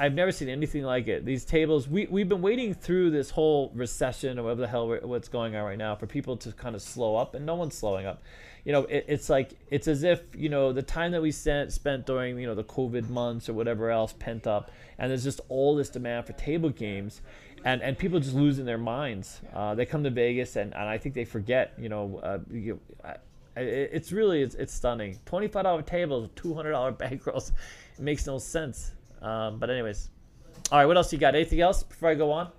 I've never seen anything like it. These tables, we, we've been waiting through this whole recession or whatever the hell what's going on right now for people to kind of slow up, and no one's slowing up. You know, it, it's like, it's as if, you know, the time that we sent, spent during, you know, the COVID months or whatever else pent up, and there's just all this demand for table games, and, and people just losing their minds. Uh, they come to Vegas and, and I think they forget, you know, uh, you, I, it's really, it's, it's stunning. twenty-five dollar tables, two hundred dollar bankrolls, it makes no sense. Um, but anyways, all right. What else you got? Anything else before I go on?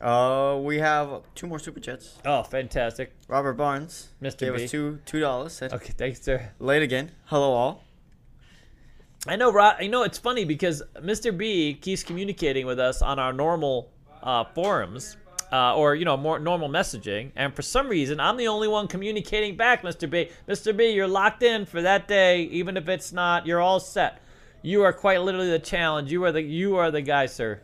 Uh, we have two more super chats. Oh, fantastic! Robert Barnes, Mister B, gave us two two dollars. Okay, thanks, sir. Late again. Hello, all. I know, Rob. You know, it's funny because Mister B keeps communicating with us on our normal uh, forums, uh, or you know, more normal messaging. And for some reason, I'm the only one communicating back, Mister B. Mister B, you're locked in for that day, even if it's not. You're all set. You are quite literally the challenge. You are the you are the guy, sir.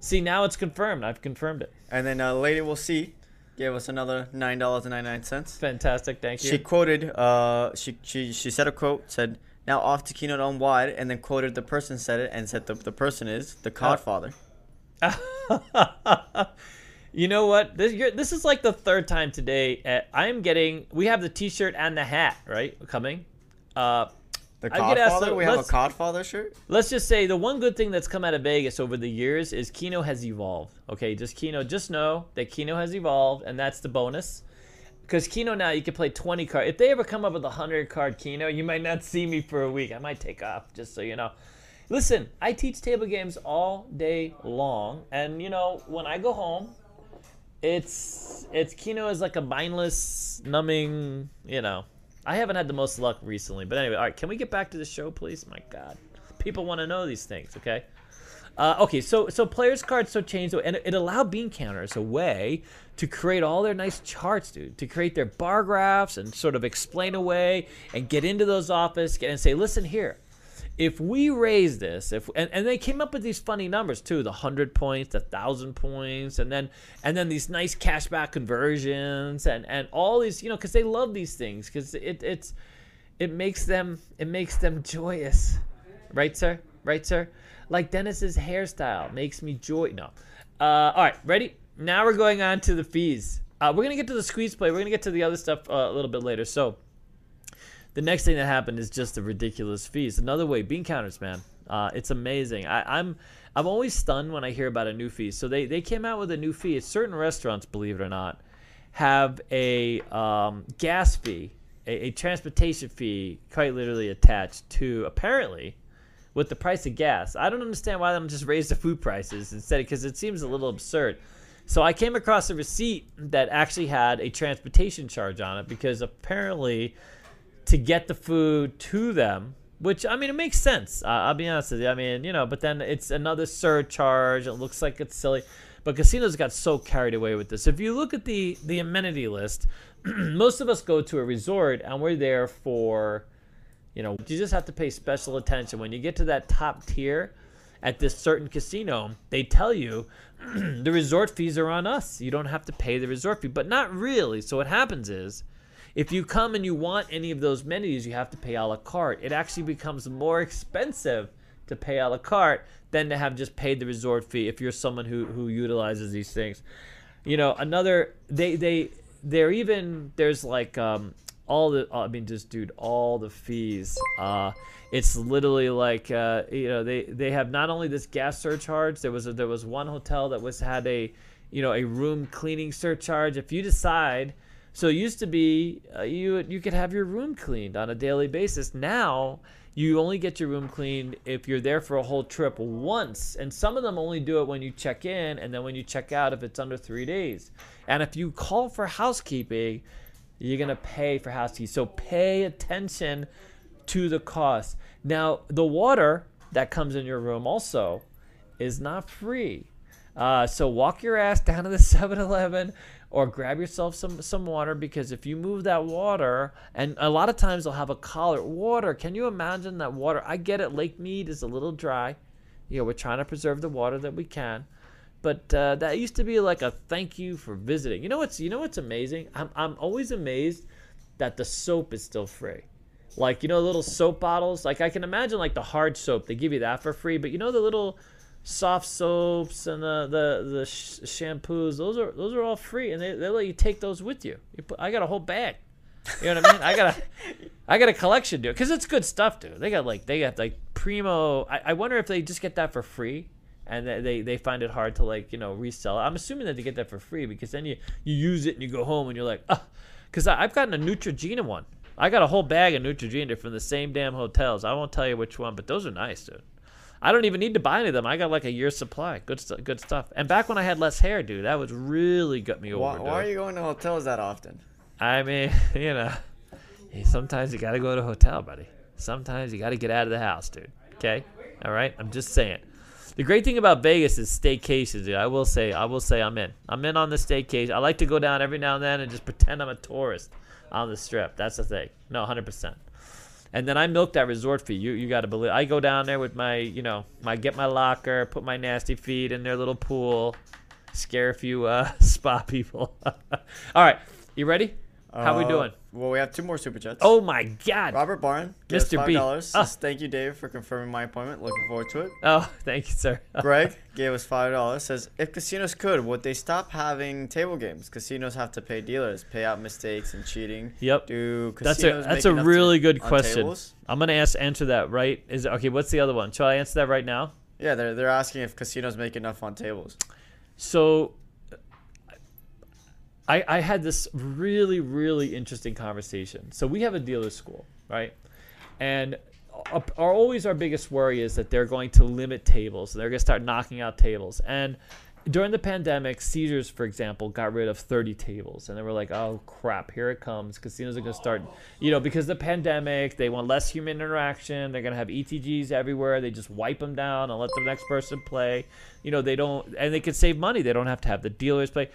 See, now it's confirmed. I've confirmed it. And then uh, Lady Will See gave us another nine dollars and ninety nine cents. Fantastic, thank you. She quoted. Uh, she she she said a quote. Said, "Now off to Keno on wide," and then quoted the person said it and said the the person is the Codfather. Oh. You know what? This you're, this is like the third time today. At, I'm getting. We have the T-shirt and the hat, right? Coming. Uh. The Godfather? We have a Godfather shirt? Let's just say the one good thing that's come out of Vegas over the years is Keno has evolved. Okay, just Keno. Just know that Keno has evolved, and that's the bonus. Because Keno now, you can play twenty cards. If they ever come up with a one hundred card Keno, you might not see me for a week. I might take off, just so you know. Listen, I teach table games all day long, and, you know, when I go home, it's, it's Keno is like a mindless, numbing, you know. I haven't had the most luck recently, but anyway, all right, can we get back to the show, please? My God, people want to know these things, okay? Uh, okay, so so players' cards so changed, and it allowed bean counters a way to create all their nice charts, dude, to create their bar graphs and sort of explain away and get into those office and say, listen here, if we raise this, if and, and they came up with these funny numbers too, the hundred points, the thousand points, and then and then these nice cashback conversions and, and all these, you know, because they love these things because it it's it makes them it makes them joyous, right, sir? Right, sir? Like Dennis's hairstyle makes me joy. No, uh, all right, ready? Now we're going on to the fees. Uh, we're gonna get to the squeeze play. We're gonna get to the other stuff uh, a little bit later. So. The next thing that happened is just the ridiculous fees. Another way, bean counters, man. Uh, it's amazing. I, I'm I'm always stunned when I hear about a new fee. So they, they came out with a new fee. It's certain restaurants, believe it or not, have a um, gas fee, a, a transportation fee, quite literally attached to, apparently, with the price of gas. I don't understand why they don't just raise the food prices instead, because it seems a little absurd. So I came across a receipt that actually had a transportation charge on it because apparently to get the food to them, which, I mean, it makes sense. Uh, I'll be honest with you. I mean, you know, but then it's another surcharge. It looks like it's silly. But casinos got so carried away with this. If you look at the, the amenity list, most of us go to a resort and we're there for, you know, you just have to pay special attention. When you get to that top tier at this certain casino, they tell you the resort fees are on us. You don't have to pay the resort fee, but not really. So what happens is, If you come and you want any of those menus, you have to pay a la carte. It actually becomes more expensive to pay a la carte than to have just paid the resort fee if you're someone who, who utilizes these things. You know, another, they, they, they're even, there's like um, all the, I mean, just dude, all the fees. Uh, it's literally like, uh, you know, they, they have not only this gas surcharge, there was a, there was one hotel that was had a, you know, a room cleaning surcharge. If you decide, so it used to be uh, you, you could have your room cleaned on a daily basis. Now you only get your room cleaned if you're there for a whole trip once. And some of them only do it when you check in, and then when you check out if it's under three days. And if you call for housekeeping, you're gonna pay for housekeeping. So pay attention to the cost. Now, the water that comes in your room also is not free. Uh, so walk your ass down to the seven eleven or grab yourself some, some water, because if you move that water, and a lot of times they'll have a collar. Water, can you imagine that water? I get it, Lake Mead is a little dry. You know, we're trying to preserve the water that we can. But uh, that used to be like a thank you for visiting. You know what's, you know what's amazing? I'm, I'm always amazed that the soap is still free. Like, you know, little soap bottles? Like, I can imagine like the hard soap, they give you that for free. But you know the little soft soaps and the the, the sh shampoos, those are those are all free, and they, they let you take those with you. You put, I got a whole bag. You know what I mean? I got a I got a collection, dude, because it's good stuff, dude. They got like they got like primo. I, I wonder if they just get that for free, and they, they they find it hard to like you know resell. I'm assuming that they get that for free, because then you you use it and you go home and you're like, ah, because I've gotten a Neutrogena one. I got a whole bag of Neutrogena from the same damn hotels. I won't tell you which one, but those are nice, dude. I don't even need to buy any of them. I got like a year's supply. Good, st good stuff. And back when I had less hair, dude, that was really got me over. Why, why are you going to hotels that often? I mean, you know, sometimes you got to go to a hotel, buddy. Sometimes you got to get out of the house, dude. Okay, all right. I'm just saying. The great thing about Vegas is staycations, dude. I will say, I will say, I'm in. I'm in on the staycation. I like to go down every now and then and just pretend I'm a tourist on the Strip. That's the thing. No, one hundred percent. And then I milk that resort fee. You you got to believe. I go down there with my, you know, my get my locker, put my nasty feet in their little pool, scare a few uh, spa people. All right. You ready? How uh, we doing? Well, we have two more Super Chats. Oh, my God. Robert Barn. Mister B. five dollars. Oh. Says, thank you, Dave, for confirming my appointment. Looking forward to it. Oh, thank you, sir. Greg gave us five dollars. Says, if casinos could, would they stop having table games? Casinos have to pay dealers, pay out mistakes and cheating. Yep. Do casinos that's a, that's a really good question. Tables? I'm going to ask answer that, right? Is okay, what's the other one? Shall I answer that right now? Yeah, they're, they're asking if casinos make enough on tables. So... I, I had this really, really interesting conversation. So we have a dealer school, right? And our, our, always our biggest worry is that they're going to limit tables. They're going to start knocking out tables. And during the pandemic, Caesars, for example, got rid of thirty tables. And they were like, oh, crap, here it comes. Casinos are going to start, you know, because of the pandemic, they want less human interaction. They're going to have E T Gs everywhere. They just wipe them down and let the next person play. You know, they don't, and they can save money. They don't have to have the dealers play.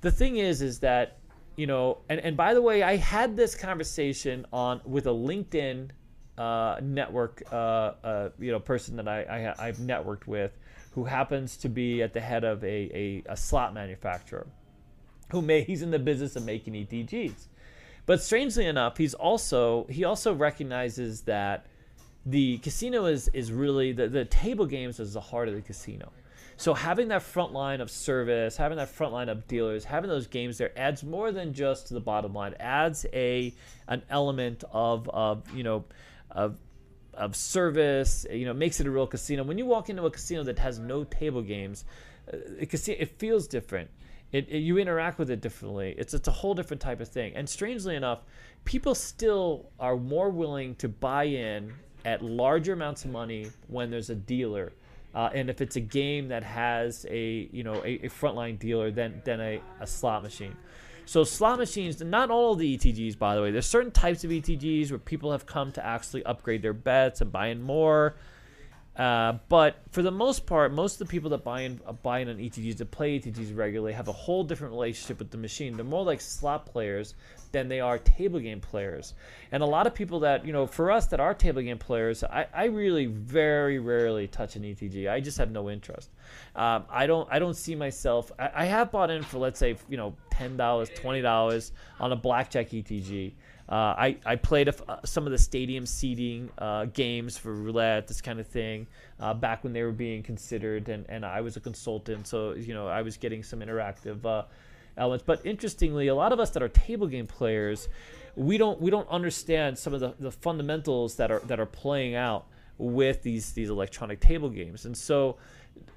The thing is, is that, you know, and, and by the way, I had this conversation on with a LinkedIn uh, network, uh, uh, you know, person that I, I, I've networked with who happens to be at the head of a, a, a slot manufacturer who may, he's in the business of making E T Gs. But strangely enough, he's also, he also recognizes that the casino is, is really, the, the table games is the heart of the casino. So having that front line of service, having that front line of dealers, having those games there adds more than just to the bottom line. It adds a an element of, of you know of of service. You know, makes it a real casino. When you walk into a casino that has no table games, it, it feels different. It, it you interact with it differently. It's it's a whole different type of thing. And strangely enough, people still are more willing to buy in at larger amounts of money when there's a dealer. Uh, and if it's a game that has a you know a, a frontline dealer than than a, a slot machine. So slot machines, not all of the E T Gs, by the way. There's certain types of E T Gs where people have come to actually upgrade their bets and buy in more. Uh, but for the most part, most of the people that buy in, uh, buy in on E T Gs, that play E T Gs regularly, have a whole different relationship with the machine. They're more like slot players than they are table game players. And a lot of people that, you know, for us that are table game players, I, I really very rarely touch an E T G. I just have no interest. Um, I don't I don't see myself. I, I have bought in for, let's say, you know, ten dollars, twenty dollars on a blackjack E T G. Uh, I, I played a, uh, some of the stadium seating uh, games for roulette, this kind of thing, uh, back when they were being considered, and, and I was a consultant, so, you know, I was getting some interactive uh, elements. But interestingly, a lot of us that are table game players, we don't we don't understand some of the, the fundamentals that are that are playing out with these these electronic table games. And so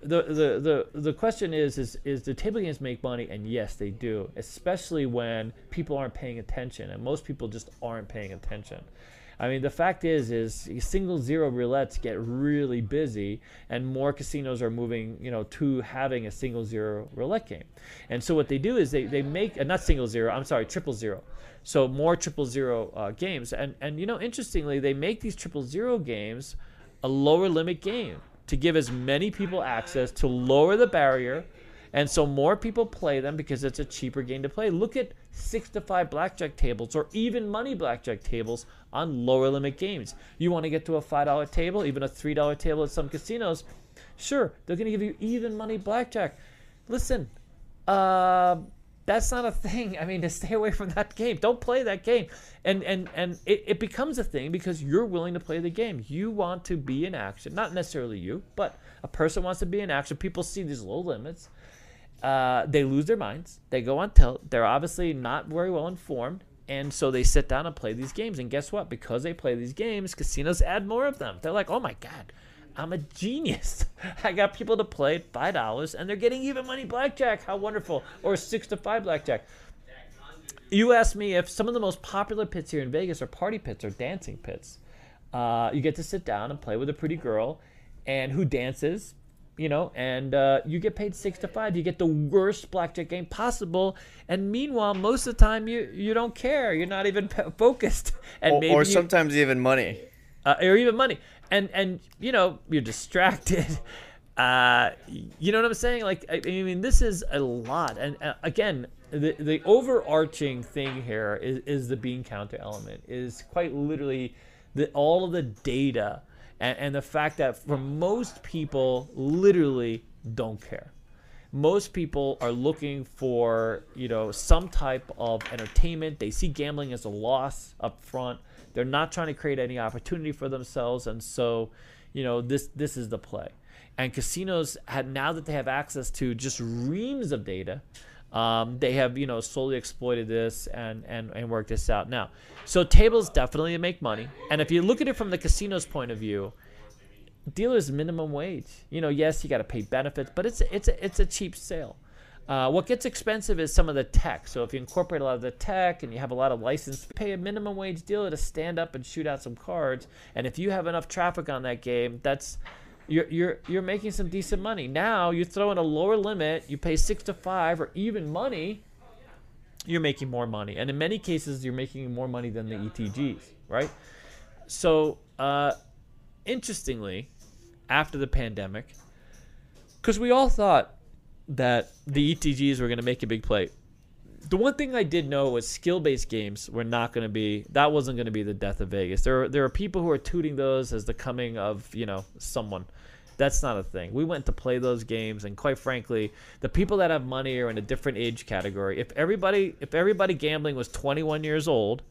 the the the, the question is is is do table games make money? And yes, they do, especially when people aren't paying attention, and most people just aren't paying attention. I mean, the fact is is single zero roulettes get really busy, and more casinos are moving, you know, to having a single zero roulette game. And so what they do is they, they make uh, not single zero, I'm sorry, triple zero. So more triple zero uh, games, and and you know, interestingly, they make these triple zero games a lower limit game to give as many people access, to lower the barrier, and so more people play them because it's a cheaper game to play. Look at six to five blackjack tables, or even money blackjack tables on lower limit games. You want to get to a five dollar table, even a three dollar table at some casinos, sure, they're going to give you even money blackjack. Listen, uh, that's not a thing. I mean, to stay away from that game. Don't play that game. And and and it, it becomes a thing because you're willing to play the game. You want to be in action. Not necessarily you, but a person wants to be in action. People see these low limits. Uh, they lose their minds. They go on tilt. They're obviously not very well informed. And so they sit down and play these games. And guess what? Because they play these games, casinos add more of them. They're like, oh, my God, I'm a genius. I got people to play five dollars, and they're getting even money blackjack. How wonderful. Or six to five blackjack. You asked me if some of the most popular pits here in Vegas are party pits or dancing pits. Uh, you get to sit down and play with a pretty girl and who dances, you know, and uh, you get paid six to five. You get the worst blackjack game possible. And meanwhile, most of the time, you, you don't care. You're not even focused. And or, maybe or you, sometimes even money. Uh, or even money. And, and you know, you're distracted. Uh, you know what I'm saying? Like, I, I mean, this is a lot. And uh, again, the, the overarching thing here is, is the bean counter element, is quite literally the, all of the data and, and the fact that for most people literally don't care. Most people are looking for, you know, some type of entertainment. They see gambling as a loss up front. They're not trying to create any opportunity for themselves. And so, you know, this this is the play. And casinos, have, now that they have access to just reams of data, um, they have, you know, slowly exploited this and, and, and worked this out now. So tables definitely make money. And if you look at it from the casino's point of view, dealers minimum wage. You know, yes, you got to pay benefits, but it's it's a, it's a cheap sale. Uh, what gets expensive is some of the tech. So if you incorporate a lot of the tech and you have a lot of license, pay a minimum wage dealer to stand up and shoot out some cards. And if you have enough traffic on that game, that's you're you're you're making some decent money. Now you throw in a lower limit, you pay six to five or even money, you're making more money. And in many cases, you're making more money than the E T Gs, right? So uh, interestingly, after the pandemic, because we all thought that the E T Gs were going to make a big play. The one thing I did know was skill-based games were not going to be, that wasn't going to be the death of Vegas. There are, there are people who are tooting those as the coming of, you know, someone. That's not a thing. We went to play those games, and quite frankly, the people that have money are in a different age category. If everybody, if everybody gambling was twenty-one years old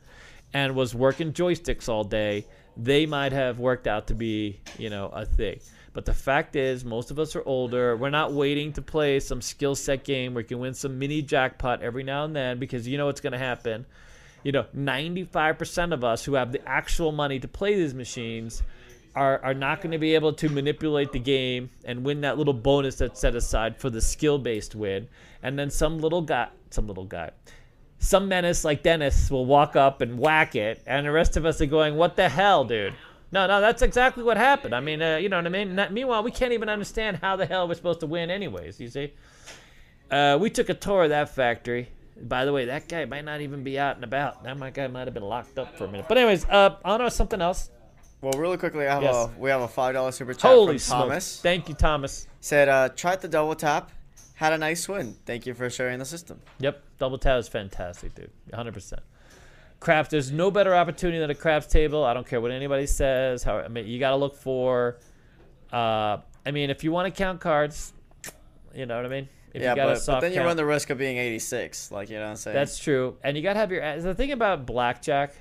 and was working joysticks all day, they might have worked out to be, you know, a thing. But the fact is, most of us are older. We're not waiting to play some skill set game where you can win some mini jackpot every now and then because you know what's going to happen. You know, ninety-five percent of us who have the actual money to play these machines are, are not going to be able to manipulate the game and win that little bonus that's set aside for the skill-based win. And then some little guy, some little guy, some menace like Dennis will walk up and whack it, and the rest of us are going, what the hell, dude? No, no, that's exactly what happened. I mean, uh, you know what I mean? Not, meanwhile, we can't even understand how the hell we're supposed to win anyways, you see? Uh, we took a tour of that factory. By the way, that guy might not even be out and about. That my guy might have been locked up for a minute. But anyways, uh, on to something else. Well, really quickly, I have yes. a, we have a five dollar super chat Holy from Thomas. Smokes. Thank you, Thomas. Said, uh, tried the double tap. Had a nice win. Thank you for sharing the system. Yep. Double tap is fantastic, dude. one hundred percent. Craps, there's no better opportunity than a craps table. I don't care what anybody says. How I mean, you got to look for... Uh, I mean, if you want to count cards, you know what I mean? If yeah, you got but, a soft but then you count, run the risk of being eighty-six. Like, you know what I'm saying? That's true. And you got to have your... The thing about blackjack...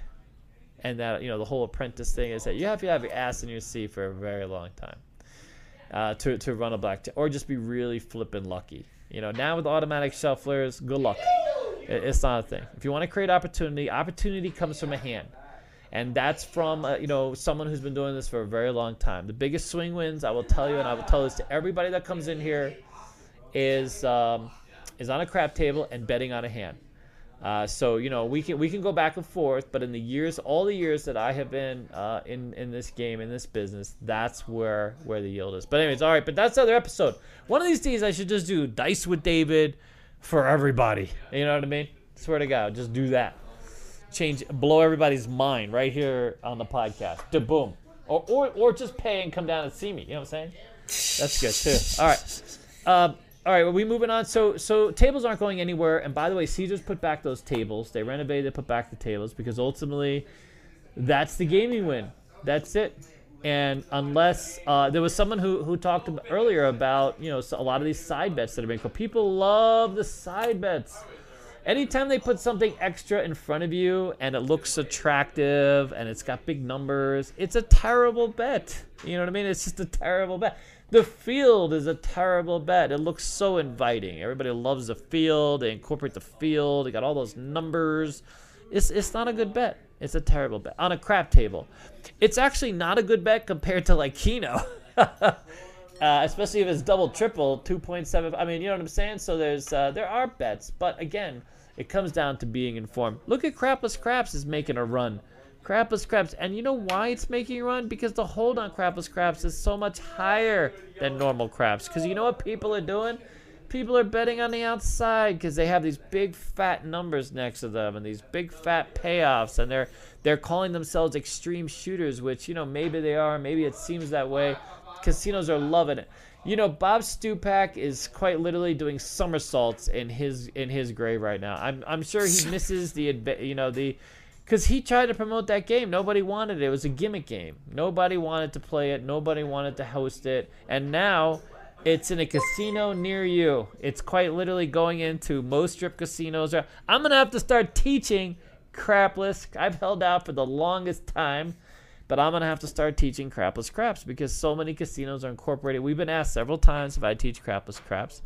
And that, you know, the whole apprentice thing is that you have to have your ass in your seat for a very long time uh, to, to run a blackjack, or just be really flipping lucky. You know, now with automatic shufflers, good luck. It's not a thing. If you want to create opportunity, opportunity comes from a hand. And that's from, uh, you know, someone who's been doing this for a very long time. The biggest swing wins, I will tell you, and I will tell this to everybody that comes in here, is, um, is on a crap table and betting on a hand. Uh, so, you know, we can we can go back and forth, but in the years, all the years that I have been uh, in, in this game, in this business, that's where, where the yield is. But anyways, all right, but that's another episode. One of these days I should just do Dice with David for everybody. You know what I mean? Swear to God, just do that. Change, blow everybody's mind right here on the podcast. Da-boom. Or, or, or just pay and come down and see me. You know what I'm saying? That's good, too. All right. Um, All right, well, we moving on. So, so tables aren't going anywhere. And by the way, Caesars put back those tables. They renovated. They put back the tables because ultimately, that's the game you win. That's it. And unless uh, there was someone who who talked earlier about, you know, a lot of these side bets that are being called. People love the side bets. Anytime they put something extra in front of you and it looks attractive and it's got big numbers, it's a terrible bet. You know what I mean? It's just a terrible bet. The field is a terrible bet. It looks so inviting. Everybody loves the field. They incorporate the field. They got all those numbers. It's it's not a good bet. It's a terrible bet. On a crap table, it's actually not a good bet compared to like Keno, uh, especially if it's double, triple, two point seven. I mean, you know what I'm saying? So there's uh, there are bets, but again, it comes down to being informed. Look at Crapless Craps is making a run. Crapless Craps, and you know why it's making a run? Because the hold on Crapless Craps is so much higher than normal craps. Because you know what people are doing? People are betting on the outside because they have these big fat numbers next to them and these big fat payoffs, and they're they're calling themselves extreme shooters, which, you know, maybe they are, maybe it seems that way. Casinos are loving it. You know, Bob Stupak is quite literally doing somersaults in his in his grave right now. I'm I'm sure he misses the you know the. Because he tried to promote that game. Nobody wanted it. It was a gimmick game. Nobody wanted to play it. Nobody wanted to host it. And now it's in a casino near you. It's quite literally going into most strip casinos. I'm going to have to start teaching Crapless. I've held out for the longest time. But I'm going to have to start teaching Crapless Craps because so many casinos are incorporated. We've been asked several times if I teach Crapless Craps.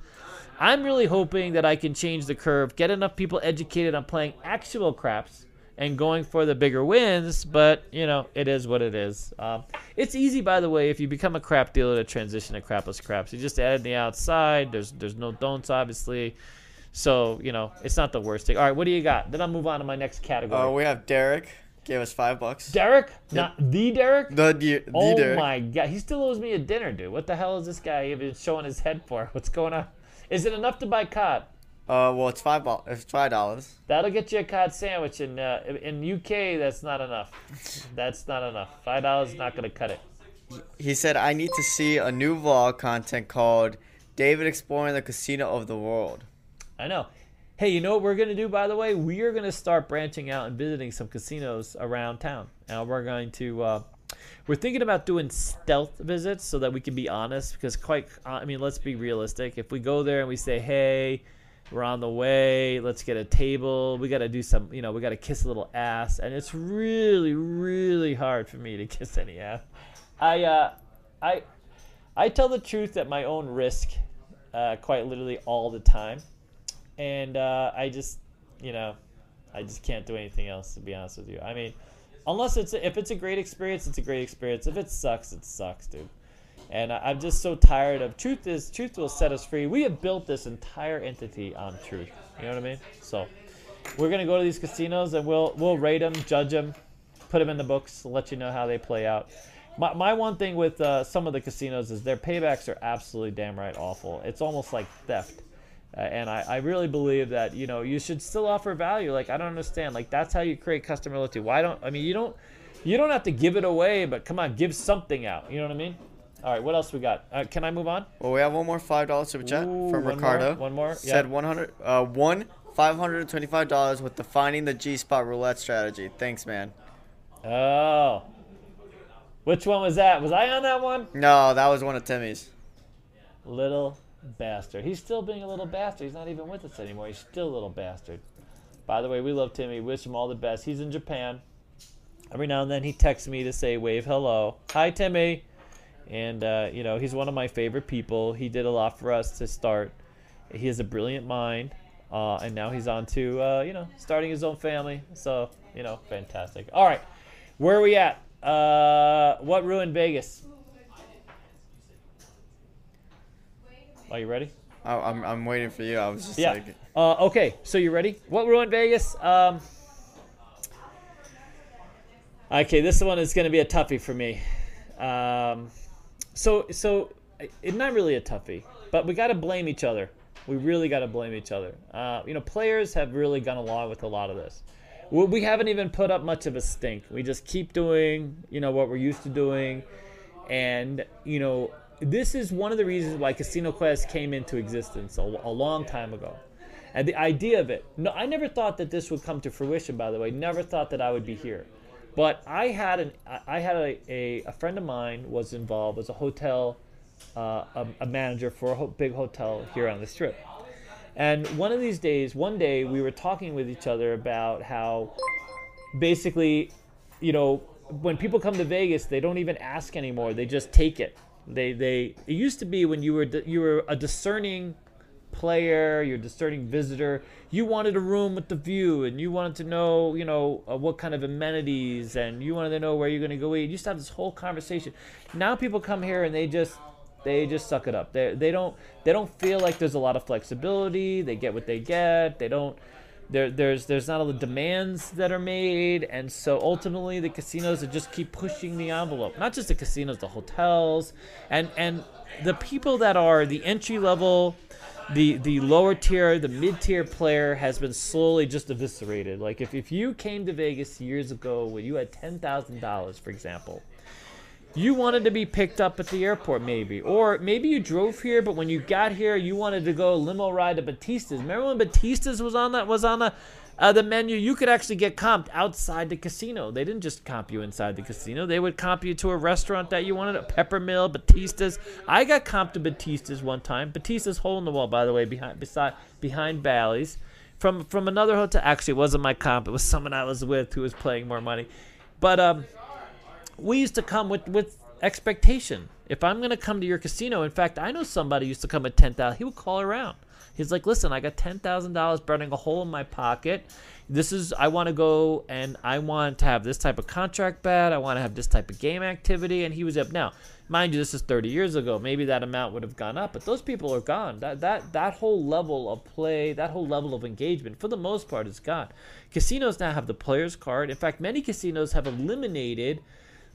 I'm really hoping that I can change the curve, get enough people educated on playing actual craps and going for the bigger wins, but, you know, it is what it is. Um, it's easy, by the way, if you become a crap dealer to transition to Crapless Craps. You just added the outside. There's there's no don'ts, obviously. So, you know, it's not the worst thing. All right, what do you got? Then I'll move on to my next category. Oh, uh, we have Derek. Gave us five bucks. Derek? Yep. Not the Derek? The, the, the oh, Derek. Oh, my God. He still owes me a dinner, dude. What the hell is this guy even showing his head for? What's going on? Is it enough to buy cod? Uh, well, it's five dollars. It's five dollars. That'll get you a cod sandwich. In uh, in U K, that's not enough. That's not enough. Five dollars is not gonna cut it. He said, "I need to see a new vlog content called David Exploring the Casino of the World." I know. Hey, you know what we're gonna do? By the way, we are gonna start branching out and visiting some casinos around town, and we're going to. Uh, We're thinking about doing stealth visits so that we can be honest, because quite. I mean, let's be realistic. If we go there and we say, "Hey," we're on the way, let's get a table, we got to do some, you know, we got to kiss a little ass, and it's really, really hard for me to kiss any ass. I, uh, I, I tell the truth at my own risk, uh, quite literally all the time, and uh, I just, you know, I just can't do anything else, to be honest with you. I mean, unless it's, if it's a great experience, it's a great experience. If it sucks, it sucks, dude. And I'm just so tired of truth is truth will set us free. We have built this entire entity on truth. You know what I mean? So we're going to go to these casinos and we'll we'll rate them, judge them, put them in the books, let you know how they play out. My, my one thing with uh, some of the casinos is their paybacks are absolutely damn right awful. It's almost like theft. Uh, and I, I really believe that, you know, you should still offer value. Like, I don't understand. Like, that's how you create customer loyalty. Why don't – I mean, you don't – You don't have to give it away, but come on, give something out. You know what I mean? All right, what else we got? Uh, can I move on? Well, we have one more five dollar super chat Ooh, from one Ricardo. More, one more. Said yeah. one hundred, uh, one five hundred twenty-five dollars with the finding the G-spot roulette strategy. Thanks, man. Oh. Which one was that? Was I on that one? No, that was one of Timmy's. Little bastard. He's still being a little bastard. He's not even with us anymore. He's still a little bastard. By the way, we love Timmy. Wish him all the best. He's in Japan. Every now and then he texts me to say wave hello. Hi, Timmy. And, uh, you know, he's one of my favorite people. He did a lot for us to start. He has a brilliant mind. Uh, and now he's on to, uh, you know, starting his own family. So, you know, fantastic. All right. Where are we at? Uh, what ruined Vegas? Are you ready? Oh, I'm, I'm waiting for you. I was just yeah. like... Uh, okay. So you ready? What ruined Vegas? Um, okay. This one is going to be a toughie for me. Um, so, so it's not really a toughie, but we got to blame each other. We really got to blame each other. Uh, you know, players have really gone along with a lot of this. We haven't even put up much of a stink. We just keep doing, you know, what we're used to doing. And, you know, this is one of the reasons why Casino Quest came into existence a, a long time ago. And the idea of it, no, I never thought that this would come to fruition, by the way. Never thought that I would be here. But I had an, I had a, a, a friend of mine was involved, was a hotel Uh, a, a manager for a ho big hotel here on the Strip. And one of these days, one day, we were talking with each other about how basically, you know, when people come to Vegas, they don't even ask anymore. They just take it. They, they, it used to be when you were, you were a discerning player, you're a discerning visitor, you wanted a room with the view and you wanted to know, you know, uh, what kind of amenities, and you wanted to know where you're going to go eat. You used to have this whole conversation. Now people come here and they just, They just suck it up. They they don't they don't feel like there's a lot of flexibility. They get what they get. They don't. There there's there's not all the demands that are made, and so ultimately the casinos that just keep pushing the envelope. Not just the casinos, the hotels, and and the people that are the entry level, the the lower tier, the mid tier player has been slowly just eviscerated. Like if if you came to Vegas years ago when you had ten thousand dollars, for example. You wanted to be picked up at the airport, maybe. Or maybe you drove here, but when you got here, you wanted to go limo ride to Batista's. Remember when Batista's was on, that, was on the, uh, the menu? You could actually get comped outside the casino. They didn't just comp you inside the casino. They would comp you to a restaurant that you wanted, a Peppermill, Batista's. I got comped to Batista's one time. Batista's hole in the wall, by the way, behind, beside, behind Bally's. From, from another hotel. Actually, it wasn't my comp. It was someone I was with who was playing more money. But... um. We used to come with, with expectation. If I'm going to come to your casino, in fact, I know somebody used to come at ten thousand dollars. He would call around. He's like, listen, I got ten thousand dollars burning a hole in my pocket. This is, I want to go and I want to have this type of contract bet. I want to have this type of game activity. And he was up. Now, mind you, this is thirty years ago. Maybe that amount would have gone up, but those people are gone. That, that, that whole level of play, that whole level of engagement, for the most part, is gone. Casinos now have the player's card. In fact, many casinos have eliminated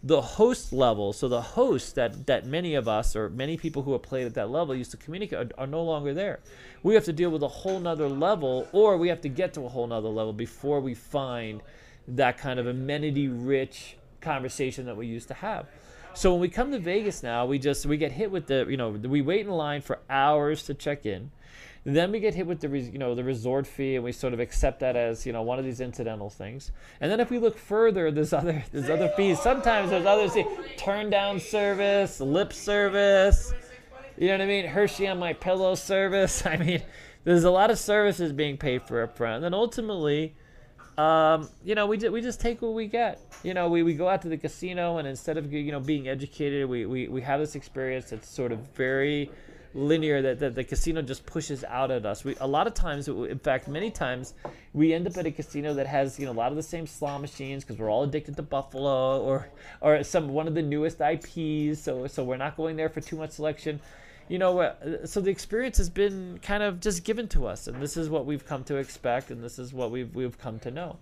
the host level, so the hosts that, that many of us or many people who have played at that level used to communicate are, are no longer there. We have to deal with a whole nother level, or we have to get to a whole nother level before we find that kind of amenity-rich conversation that we used to have. So when we come to Vegas now, we just we get hit with the, you know, we wait in line for hours to check in. Then we get hit with the, you know, the resort fee, and we sort of accept that as, you know, one of these incidental things. And then if we look further, there's other, there's other fees. Sometimes there's other fees. Turn down service, lip service, you know what I mean? Hershey on my pillow service. I mean, there's a lot of services being paid for up front. And then ultimately, um, you know, we, we just take what we get. You know, we, we go out to the casino, and instead of, you know, being educated, we, we, we have this experience that's sort of very... linear that, that the casino just pushes out at us. We a lot of times, in fact, many times, we end up at a casino that has, you know, a lot of the same slot machines because we're all addicted to Buffalo or or some one of the newest I Ps. So so we're not going there for too much selection, you know. Uh, so the experience has been kind of just given to us, and this is what we've come to expect, and this is what we've we've come to know,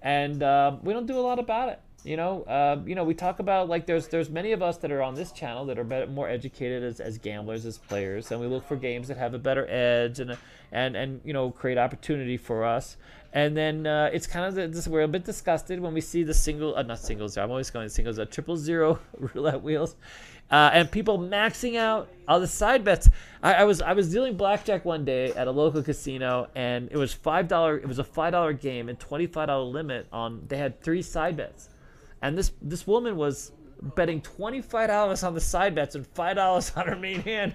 and uh, we don't do a lot about it. You know, uh, you know, we talk about, like, there's there's many of us that are on this channel that are better, more educated as, as gamblers, as players, and we look for games that have a better edge and and and you know, create opportunity for us. And then uh, it's kind of the, this we're a bit disgusted when we see the single, uh, not single zero. I'm always going to single zero, triple zero roulette wheels, uh, and people maxing out all the side bets. I, I was I was dealing blackjack one day at a local casino, and it was five dollar. It was a five dollar game and twenty five dollar limit on. They had three side bets. And this this woman was betting twenty-five dollars on the side bets and five dollars on her main hand.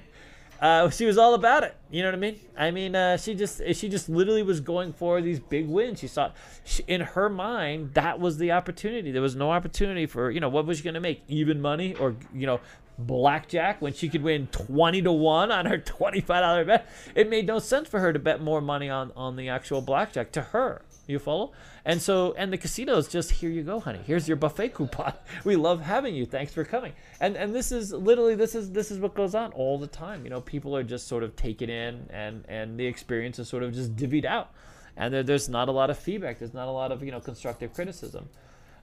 Uh, she was all about it. You know what I mean? I mean, uh, she just she just literally was going for these big wins. She saw she, in her mind, that was the opportunity. There was no opportunity for, you know, what was she going to make? Even money or, you know, blackjack when she could win twenty to one on her twenty-five dollar bet. It made no sense for her to bet more money on, on the actual blackjack to her. You follow? And so, and the casinos just, here you go, honey. Here's your buffet coupon. We love having you. Thanks for coming. And and this is literally, this is this is what goes on all the time. You know, people are just sort of taken in, and and the experience is sort of just divvied out. And there, there's not a lot of feedback. There's not a lot of, you know, constructive criticism.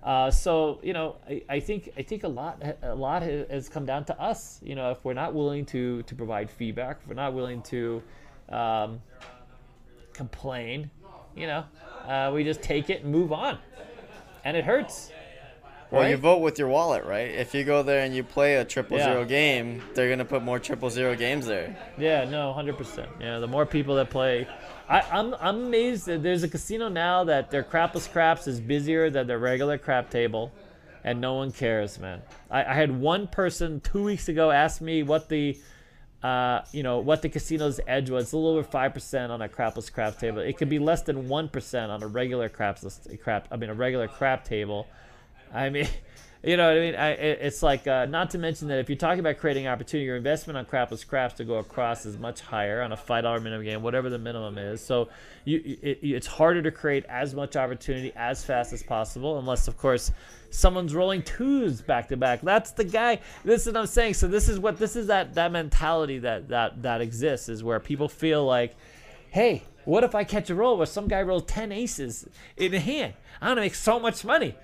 Uh, so, you know, I, I think I think a lot a lot has come down to us. You know, if we're not willing to to provide feedback, if we're not willing to um, complain. You know, uh, we just take it and move on, and it hurts. Well, right? You vote with your wallet, right? If you go there and you play a triple yeah. zero game, they're gonna put more triple zero games there. Yeah, no, one hundred percent. Yeah, the more people that play, I, I'm I'm amazed that there's a casino now that their Crapless Craps is busier than their regular crap table, and no one cares, man. I, I had one person two weeks ago ask me what the Uh, you know, what the casino's edge was. It's a little over five percent on a Crapless Craps table. It could be less than one percent on a regular craps, crap, I mean, a regular crap table. I mean, you know what I mean? I, it, it's like, uh, not to mention that if you're talking about creating opportunity, your investment on Crapless Craps to go across is much higher on a five dollar minimum game, whatever the minimum is. So you, it, it's harder to create as much opportunity as fast as possible, unless, of course, someone's rolling twos back to back. That's the guy. This is what I'm saying. So this is what this is that that mentality that that that exists, is where people feel like, hey, what if I catch a roll where some guy rolled ten aces in a hand? I'm gonna make so much money.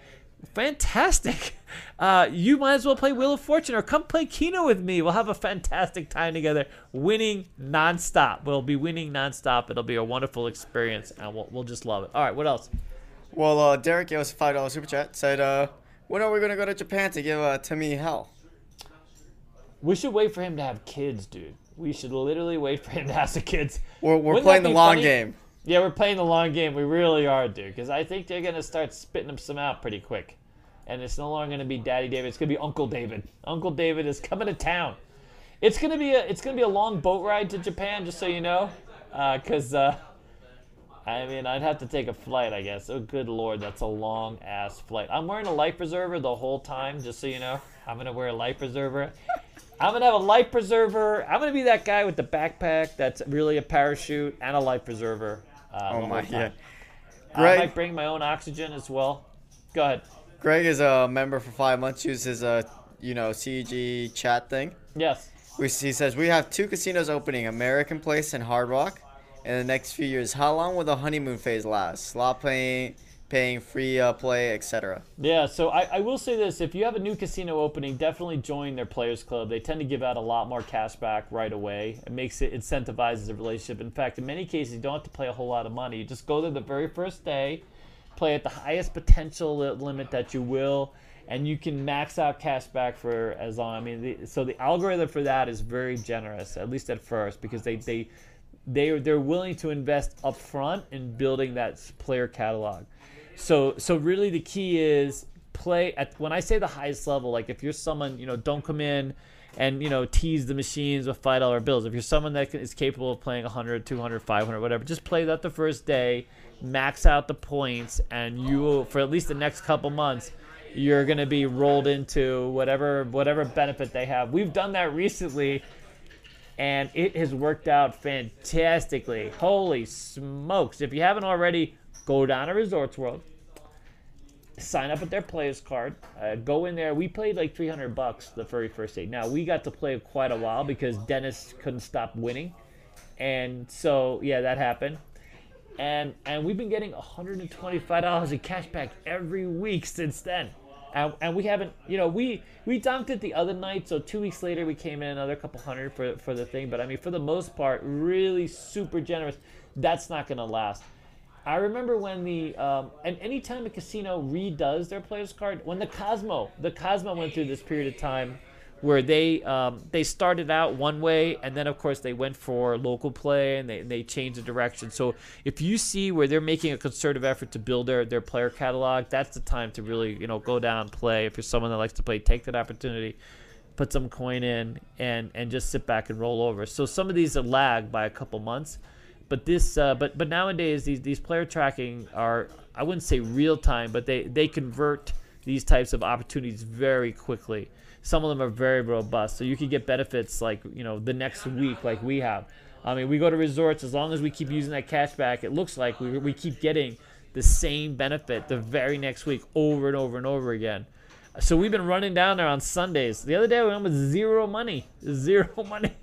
Fantastic. Uh, you might as well play Wheel of Fortune or come play Keno with me. We'll have a fantastic time together, winning nonstop. We'll be winning nonstop. It'll be a wonderful experience, and we'll we'll just love it. All right, what else? Well, uh, Derek gave us a five dollar super chat. Said, uh, when are we going to go to Japan to give uh, Timmy hell? We should wait for him to have kids, dude. We should literally wait for him to have the kids. We're, we're playing the long funny? game. Yeah, we're playing the long game. We really are, dude. Because I think they're going to start spitting some out pretty quick. And it's no longer going to be Daddy David. It's going to be Uncle David. Uncle David is coming to town. It's going to be a it's going to be a long boat ride to Japan, just so you know. Because... Uh, uh, I mean, I'd have to take a flight, I guess. Oh, good Lord, that's a long-ass flight. I'm wearing a life preserver the whole time, just so you know. I'm going to wear a life preserver. I'm going to have a life preserver. I'm going to be that guy with the backpack that's really a parachute and a life preserver. Uh, oh, my God. Greg, I might bring my own oxygen as well. Go ahead. Greg is a member for five months. Uses a, you know, C G chat thing. Yes. He says, we have two casinos opening, American Place and Hard Rock, in the next few years. How long will the honeymoon phase last? Slot playing, paying free uh, play, et cetera. Yeah, so I, I will say this. If you have a new casino opening, definitely join their Players Club. They tend to give out a lot more cash back right away. It makes it incentivizes the relationship. In fact, in many cases, you don't have to play a whole lot of money. You just go there the very first day, play at the highest potential limit that you will, and you can max out cash back for as long. I mean, the, so the algorithm for that is very generous, at least at first, because they... they They, they're willing to invest up front in building that player catalog. So so really the key is play at, when I say the highest level, like if you're someone, you know, don't come in and, you know, tease the machines with five dollar bills. If you're someone that is capable of playing one hundred, two hundred, five hundred, whatever, just play that the first day, max out the points, and you will, for at least the next couple months, you're going to be rolled into whatever whatever benefit they have. We've done that recently. And it has worked out fantastically. Holy smokes. If you haven't already, go down to Resorts World. Sign up with their players card. Uh, go in there. We played like three hundred bucks the very first day. Now, we got to play quite a while because Dennis couldn't stop winning. And so, yeah, that happened. And, and we've been getting one hundred twenty-five dollars in cash back every week since then. And, and we haven't, you know, we, we dunked it the other night, so two weeks later we came in another couple hundred for, for the thing. But, I mean, for the most part, really super generous. That's not going to last. I remember when the, um, and any time a casino redoes their player's card, when the Cosmo, the Cosmo went through this period of time where they um, they started out one way, and then, of course, they went for local play, and they, and they changed the direction. So if you see where they're making a concerted effort to build their, their player catalog, that's the time to really, you know, go down, play. If you're someone that likes to play, take that opportunity, put some coin in, and, and just sit back and roll over. So some of these are lagged by a couple months. But this, uh, but but nowadays these these player tracking are, I wouldn't say real time, but they they convert these types of opportunities very quickly. Some of them are very robust, so you can get benefits like, you know, the next week, like we have. I mean, we go to resorts, as long as we keep using that cash back, it looks like we we keep getting the same benefit the very next week over and over and over again. So we've been running down there on Sundays. The other day we went with zero money, zero money.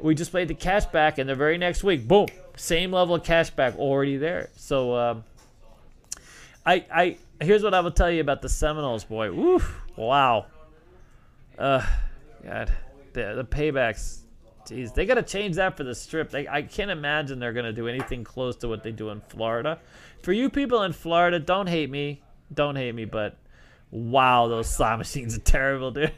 We just played the cash back, and the very next week, boom, same level of cash back already there. So um, I, I here's what I will tell you about the Seminoles, boy. Woo, wow. Uh, God, the, the paybacks, geez, they got to change that for the Strip. They, I can't imagine they're going to do anything close to what they do in Florida. For you people in Florida, don't hate me. Don't hate me, but... wow, those slot machines are terrible, dude.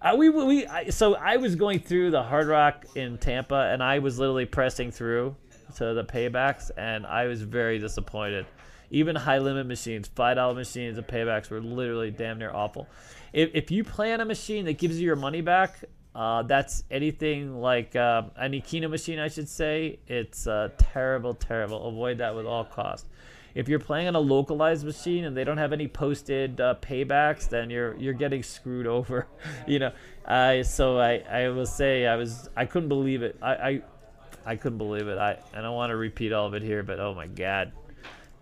Uh, we we I, so I was going through the Hard Rock in Tampa, and I was literally pressing through to the paybacks, and I was very disappointed. Even high limit machines, five dollar machines, the paybacks were literally damn near awful. If if you play on a machine that gives you your money back, uh, that's anything like uh, an Equino machine, I should say. It's uh, terrible, terrible. Avoid that with all costs. If you're playing on a localized machine and they don't have any posted uh, paybacks, then you're you're getting screwed over, you know. I uh, so I, I will say I was I couldn't believe it. I I, I couldn't believe it. I, I don't want to repeat all of it here, but oh my God,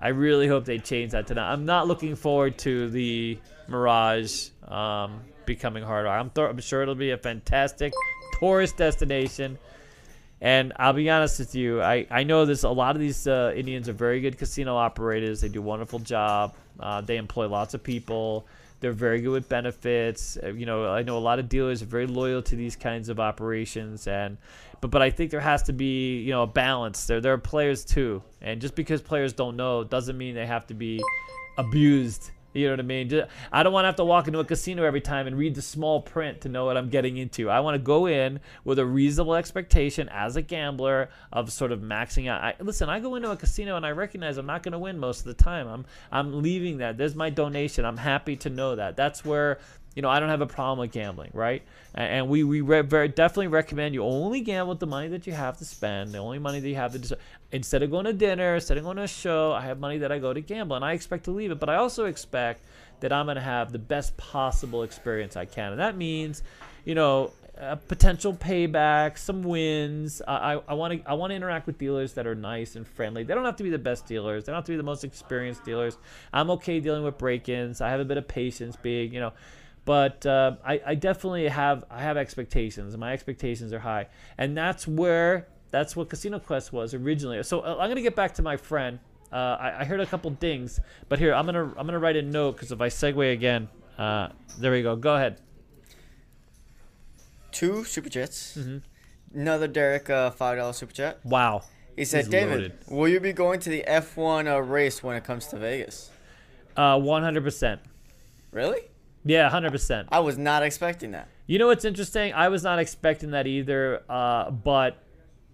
I really hope they change that tonight. I'm not looking forward to the Mirage um, becoming Hard Rock. I'm th- I'm sure it'll be a fantastic tourist destination. And I'll be honest with you, I, I know this. A lot of these uh, Indians are very good casino operators. They do a wonderful job. Uh, they employ lots of people. They're very good with benefits. Uh, you know, I know a lot of dealers are very loyal to these kinds of operations. And but but I think there has to be, you know, a balance. There there are players too, and just because players don't know doesn't mean they have to be abused. You know what I mean? Just, I don't want to have to walk into a casino every time and read the small print to know what I'm getting into. I want to go in with a reasonable expectation as a gambler of sort of maxing out. I, listen, I go into a casino and I recognize I'm not going to win most of the time. I'm I'm leaving that. There's my donation. I'm happy to know that. That's where, you know, I don't have a problem with gambling, right? And we, we re- very definitely recommend you only gamble with the money that you have to spend, the only money that you have to... Dis- instead of going to dinner, instead of going to a show, I have money that I go to gamble, and I expect to leave it. But I also expect that I'm going to have the best possible experience I can. And that means, you know, a potential payback, some wins. I I want to I want to interact with dealers that are nice and friendly. They don't have to be the best dealers. They don't have to be the most experienced dealers. I'm okay dealing with break-ins. I have a bit of patience being, you know... But uh, I, I definitely have I have expectations. My expectations are high, and that's where that's what Casino Quest was originally. So uh, I'm gonna get back to my friend. Uh, I, I heard a couple dings, but here I'm gonna I'm gonna write a note because if I segue again, uh, there we go. Go ahead. Two super chats. Mm-hmm. Another Derek uh, five dollar super chat. Wow. He said, He's David, loaded. Will you be going to the F one uh, race when it comes to Vegas? Uh, one hundred percent. Really? Yeah, one hundred percent. I was not expecting that. You know what's interesting? I was not expecting that either, uh, but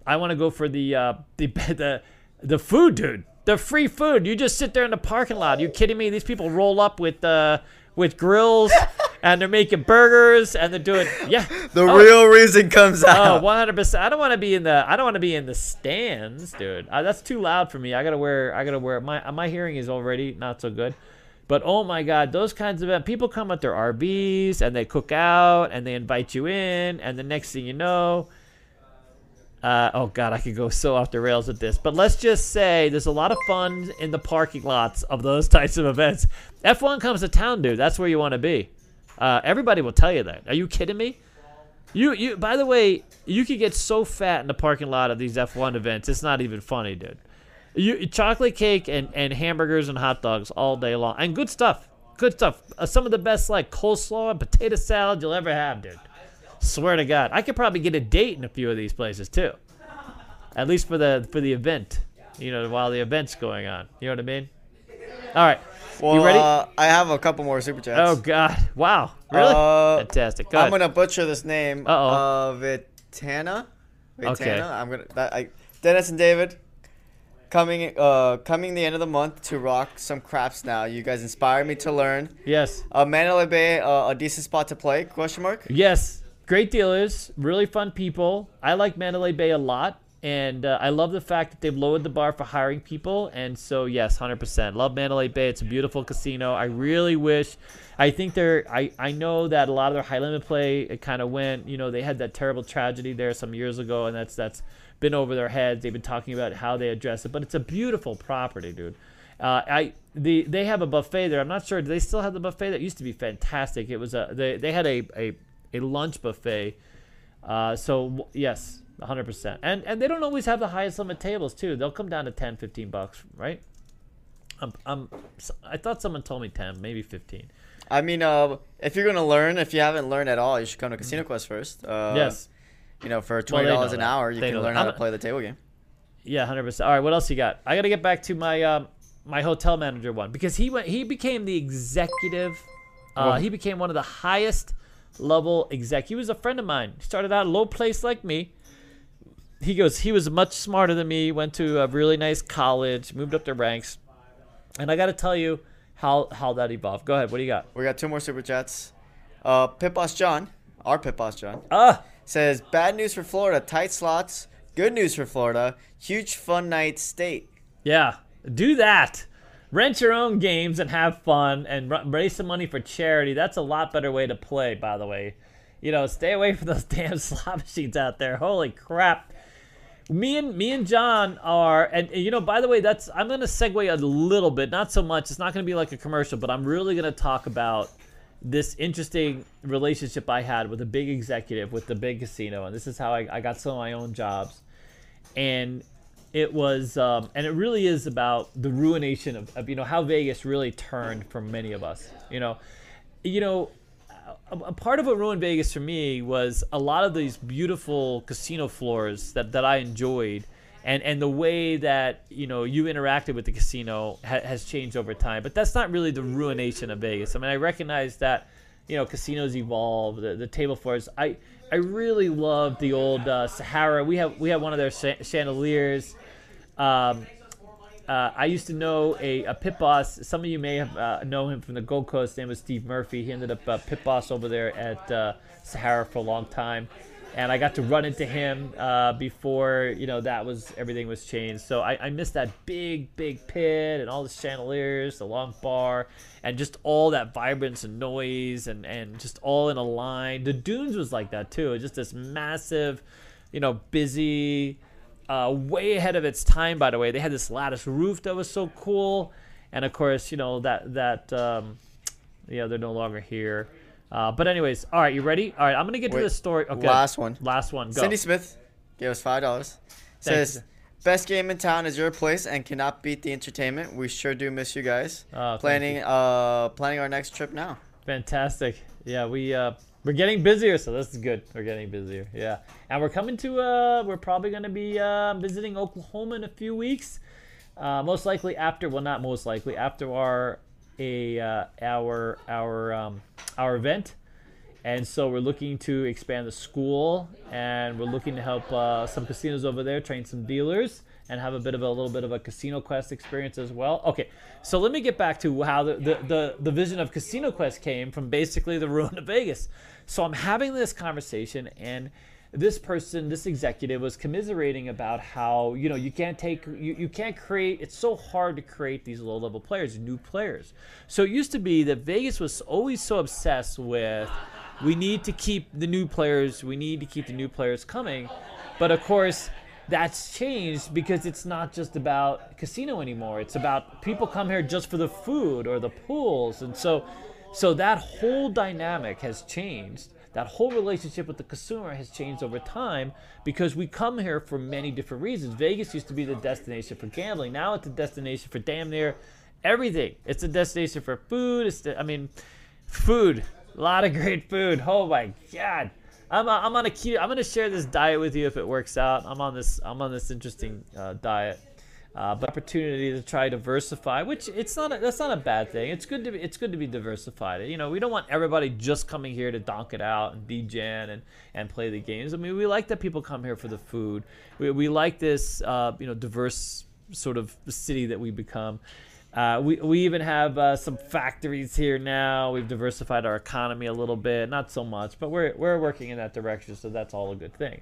I want to go for the, uh, the the the food, dude. The free food. You just sit there in the parking lot. You kidding me? These people roll up with uh, with grills, and they're making burgers, and they're doing yeah. The oh, real reason comes out. Oh, one hundred percent. I don't want to be in the I don't want to be in the stands, dude. Uh, that's too loud for me. I gotta wear I gotta wear my my hearing is already not so good. But, oh, my God, those kinds of events. People come with their R Vs, and they cook out, and they invite you in, and the next thing you know, uh, oh, God, I could go so off the rails with this. But let's just say there's a lot of fun in the parking lots of those types of events. F one comes to town, dude. That's where you want to be. Uh, everybody will tell you that. Are you kidding me? You, you. By the way, you could get so fat in the parking lot of these F one events. It's not even funny, dude. You, chocolate cake and, and hamburgers and hot dogs all day long. And good stuff. Good stuff. Uh, some of the best like coleslaw and potato salad you'll ever have, dude. Swear to God. I could probably get a date in a few of these places too. At least for the for the event. You know, while the event's going on. You know what I mean? All right. Well, you ready? Uh, I have a couple more super chats. Oh, God. Wow. Really? Uh, Fantastic. Go I'm going to butcher this name. Uh-oh. Uh, Vitana? Vitana? Okay. I'm gonna, that, I, Dennis and David, coming uh, coming the end of the month to rock some craps now. You guys inspire me to learn. Yes. Uh, Mandalay Bay, uh, a decent spot to play, question mark? Yes. Great dealers. Really fun people. I like Mandalay Bay a lot. And uh, I love the fact that they've lowered the bar for hiring people. And so, yes, one hundred percent. Love Mandalay Bay. It's a beautiful casino. I really wish. I think they're, I, I know that a lot of their high limit play, it kind of went, you know, they had that terrible tragedy there some years ago. And that's that's been over their heads. They've been talking about how they address it. But it's a beautiful property, dude. Uh, I the They have a buffet there. I'm not sure. Do they still have the buffet? That used to be fantastic. It was a, they, they had a, a, a lunch buffet. Uh, so, yes. one hundred percent. And and they don't always have the highest limit tables, too. They'll come down to ten, fifteen bucks, right? I'm, I'm, I thought someone told me ten, maybe fifteen. I mean, uh, if you're going to learn, if you haven't learned at all, you should come to Casino Quest first. Uh, yes. You know, for twenty dollars well, an that. hour, you they can learn that. how to play the table game. Yeah, one hundred percent. All right, what else you got? I got to get back to my um, my hotel manager one because he went. He became the executive. Uh, he became one of the highest level exec. He was a friend of mine. He started out a low place like me. He goes, he was much smarter than me, went to a really nice college, moved up the ranks. And I got to tell you how, how that evolved. Go ahead. What do you got? We got two more super chats. Uh, Pit Boss John, our Pit Boss John, uh, says, bad news for Florida, tight slots. Good news for Florida, huge fun night state. Yeah, do that. Rent your own games and have fun and raise some money for charity. That's a lot better way to play, by the way. You know, stay away from those damn slot machines out there. Holy crap. Me and me and John are, and you know, by the way, that's I'm gonna segue a little bit, not so much. It's not gonna be like a commercial, but I'm really gonna talk about this interesting relationship I had with a big executive with the big casino, and this is how I, I got some of my own jobs, and it was, um, and it really is about the ruination of, of, you know, how Vegas really turned for many of us. You know, you know. A part of what ruined Vegas for me was a lot of these beautiful casino floors that, that I enjoyed, and, and the way that, you know, you interacted with the casino ha has changed over time. But that's not really the ruination of Vegas. I mean, I recognize that, you know, casinos evolve, the, the table floors. I I really loved the old uh, Sahara. We have we have one of their sh chandeliers. Um, Uh, I used to know a, a pit boss. Some of you may have uh, know him from the Gold Coast. His name was Steve Murphy. He ended up uh, pit boss over there at uh, Sahara for a long time, and I got to run into him uh, before, you know, that was everything was changed. So I, I missed that big, big pit and all the chandeliers, the long bar, and just all that vibrance and noise, and and just all in a line. The Dunes was like that too. It was just this massive, you know, busy. Uh, way ahead of its time, by the way. They had this lattice roof that was so cool, and of course, you know that that um, yeah, they're no longer here. Uh, but anyways, all right, you ready? All right, I'm gonna get Wait, to the story. Okay, last one, last one. Go. Cindy Smith gave us five dollars. Says you. Best game in town is your place and cannot beat the entertainment. We sure do miss you guys. Uh, planning you. uh planning our next trip now. Fantastic. Yeah, we. Uh, We're getting busier, so this is good. We're getting busier, yeah. And we're coming to, uh, we're probably going to be uh, visiting Oklahoma in a few weeks. Uh, most likely after, well, not most likely, after our a uh, our our um, our event. And so we're looking to expand the school, and we're looking to help uh, some casinos over there, train some dealers, and have a bit of a little bit of a Casino Quest experience as well. Okay, so let me get back to how the the, the, the vision of Casino Quest came from basically the ruin of Vegas. So I'm having this conversation, and this person, this executive, was commiserating about how, you know, you can't take, you, you can't create, it's so hard to create these low-level players, new players. So it used to be that Vegas was always so obsessed with, we need to keep the new players, we need to keep the new players coming. But of course, that's changed because it's not just about casino anymore. It's about people come here just for the food or the pools. And so so that whole dynamic has changed. That whole relationship with the consumer has changed over time because we come here for many different reasons. Vegas used to be the destination for gambling. Now it's the destination for damn near everything. It's a destination for food. It's the, I mean, food. A lot of great food. Oh my God. I'm I'm on a cute. I'm gonna share this diet with you if it works out. I'm on this. I'm on this interesting uh, diet, uh, but opportunity to try diversify, which it's not. A, that's not a bad thing. It's good to be. It's good to be diversified. You know, we don't want everybody just coming here to donk it out and D J and and play the games. I mean, we like that people come here for the food. We we like this. Uh, you know, diverse sort of city that we become. Uh, we, we even have uh, some factories here now. We've diversified our economy a little bit. Not so much, but we're, we're working in that direction, so that's all a good thing.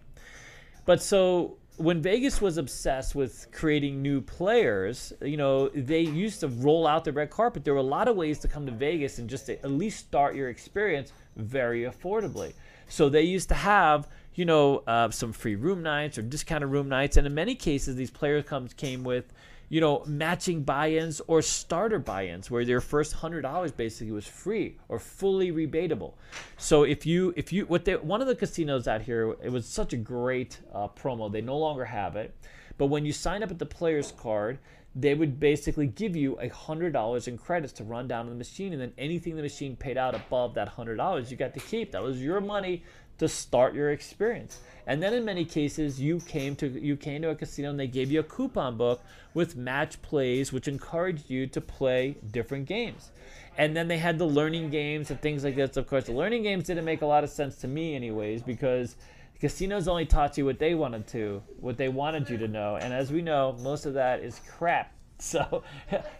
But so when Vegas was obsessed with creating new players, you know, they used to roll out the red carpet. There were a lot of ways to come to Vegas and just to at least start your experience very affordably. So they used to have, you know, uh, some free room nights or discounted room nights. And in many cases, these players comes, came with, you know, matching buy-ins or starter buy-ins where their first one hundred dollars basically was free or fully rebatable. So if you, if you, what they, one of the casinos out here, it was such a great uh, promo. They no longer have it, but when you sign up at the player's card, they would basically give you one hundred dollars in credits to run down to the machine, and then anything the machine paid out above that one hundred dollars you got to keep. That was your money to start your experience. And then in many cases, you came to you came to a casino and they gave you a coupon book with match plays, which encouraged you to play different games. And then they had the learning games and things like this. Of course, the learning games didn't make a lot of sense to me anyways, because casinos only taught you what they wanted to, what they wanted you to know. And as we know, most of that is crap. So,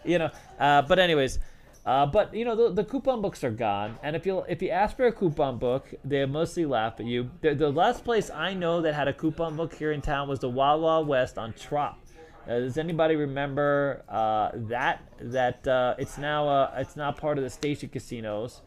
you know, uh, but anyways, uh, but you know, the, the coupon books are gone. And if you if you ask for a coupon book, they mostly laugh at you. The, the last place I know that had a coupon book here in town was the Wild Wild West on Trop. Uh, does anybody remember uh, that? That uh, it's now uh, it's now part of the station casinos.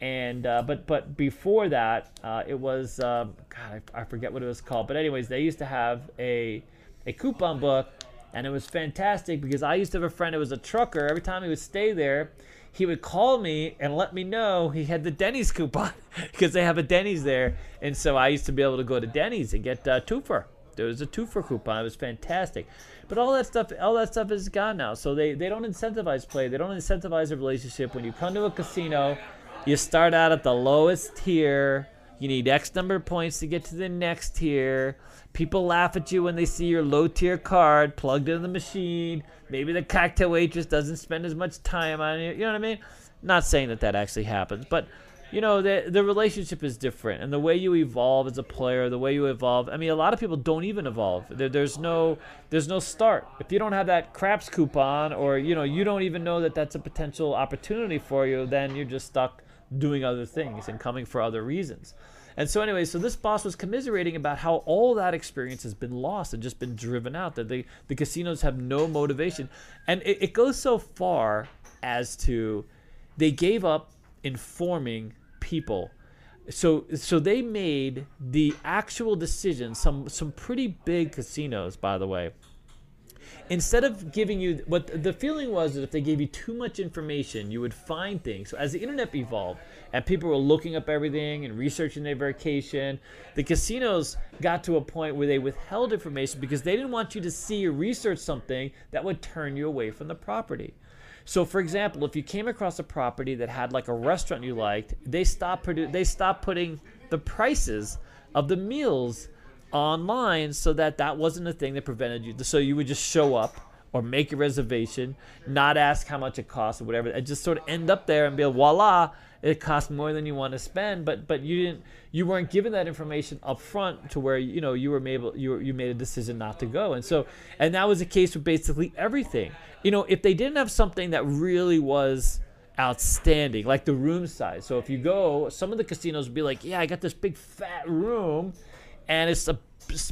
And uh, but but before that, uh, it was uh, God, I, I forget what it was called. But anyways, they used to have a a coupon book, and it was fantastic because I used to have a friend who was a trucker. Every time he would stay there, he would call me and let me know he had the Denny's coupon because they have a Denny's there. And so I used to be able to go to Denny's and get uh, twofer. There was a twofer coupon. It was fantastic. But all that stuff, all that stuff is gone now. So they they don't incentivize play. They don't incentivize a relationship. When you come to a casino, you start out at the lowest tier. You need X number of points to get to the next tier. People laugh at you when they see your low tier card plugged into the machine. Maybe the cocktail waitress doesn't spend as much time on it. You know what I mean? Not saying that that actually happens, but you know, the, the relationship is different, and the way you evolve as a player, the way you evolve. I mean, a lot of people don't even evolve. There, there's no, there's no start. If you don't have that craps coupon, or you know, you don't even know that that's a potential opportunity for you, then you're just stuck doing other things and coming for other reasons. And so anyway, so this boss was commiserating about how all that experience has been lost and just been driven out, that they, the casinos have no motivation. And it, it goes so far as to they gave up informing people. So so they made the actual decision, some, some pretty big casinos, by the way. Instead of giving you what the feeling was that if they gave you too much information, you would find things. So as the internet evolved and people were looking up everything and researching their vacation, the casinos got to a point where they withheld information because they didn't want you to see or research something that would turn you away from the property. So for example, if you came across a property that had like a restaurant you liked, they stopped produ- they stopped putting the prices of the meals online, so that that wasn't a thing that prevented you. So you would just show up or make a reservation, not ask how much it costs or whatever, and just sort of end up there and be like, voila, it costs more than you want to spend. But but you didn't, you weren't given that information up front to where you know you were able, you were, you made a decision not to go. And so and that was the case with basically everything. You know, if they didn't have something that really was outstanding, like the room size. So if you go, some of the casinos would be like, yeah, I got this big fat room. And it's the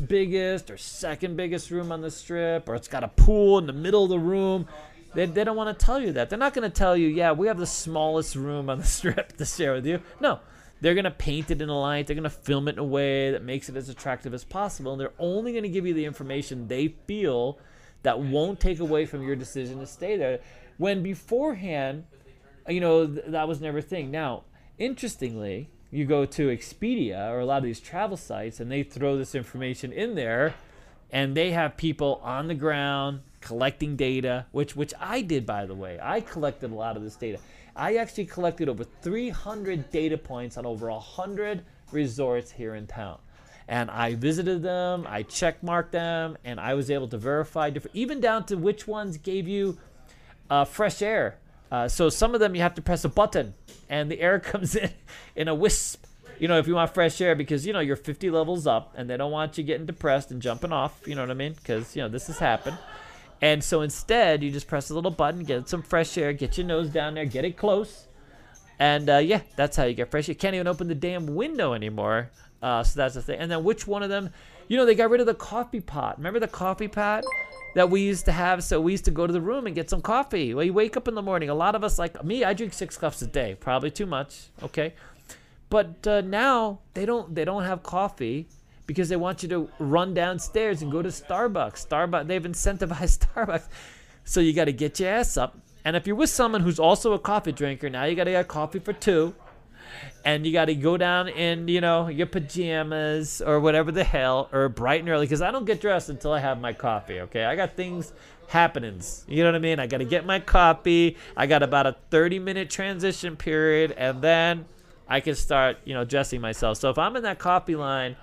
biggest or second biggest room on the strip, or it's got a pool in the middle of the room. They, they don't want to tell you that. They're not going to tell you, yeah, we have the smallest room on the strip to share with you. No, they're going to paint it in a light. They're going to film it in a way that makes it as attractive as possible. And they're only going to give you the information they feel that won't take away from your decision to stay there. When beforehand, you know, th- that was never a thing. Now, interestingly, you go to Expedia or a lot of these travel sites and they throw this information in there, and they have people on the ground collecting data, which which I did, by the way. I collected a lot of this data. I actually collected over three hundred data points on over one hundred resorts here in town. And I visited them, I check-marked them, and I was able to verify different, even down to which ones gave you uh, fresh air. Uh, so some of them you have to press a button, and the air comes in in a wisp, you know, if you want fresh air, because, you know, you're fifty levels up, and they don't want you getting depressed and jumping off, you know what I mean? Because, you know, this has happened. And so instead, you just press a little button, get some fresh air, get your nose down there, get it close, and, uh, yeah, that's how you get fresh air. You can't even open the damn window anymore. Uh, so that's the thing. And then which one of them, you know, they got rid of the coffee pot. Remember the coffee pot that we used to have? So we used to go to the room and get some coffee. Well, you wake up in the morning. A lot of us, like me, I drink six cups a day, probably too much. Okay. But uh, now they don't, they don't have coffee because they want you to run downstairs and go to Starbucks. Starbucks, they've incentivized Starbucks. So you got to get your ass up. And if you're with someone who's also a coffee drinker, now you got to get coffee for two. And you got to go down in, you know, your pajamas or whatever the hell, or bright and early, because I don't get dressed until I have my coffee, okay? I got things happenings, you know what I mean? I got to get my coffee. I got about a thirty-minute transition period, and then I can start, you know, dressing myself. So if I'm in that coffee line,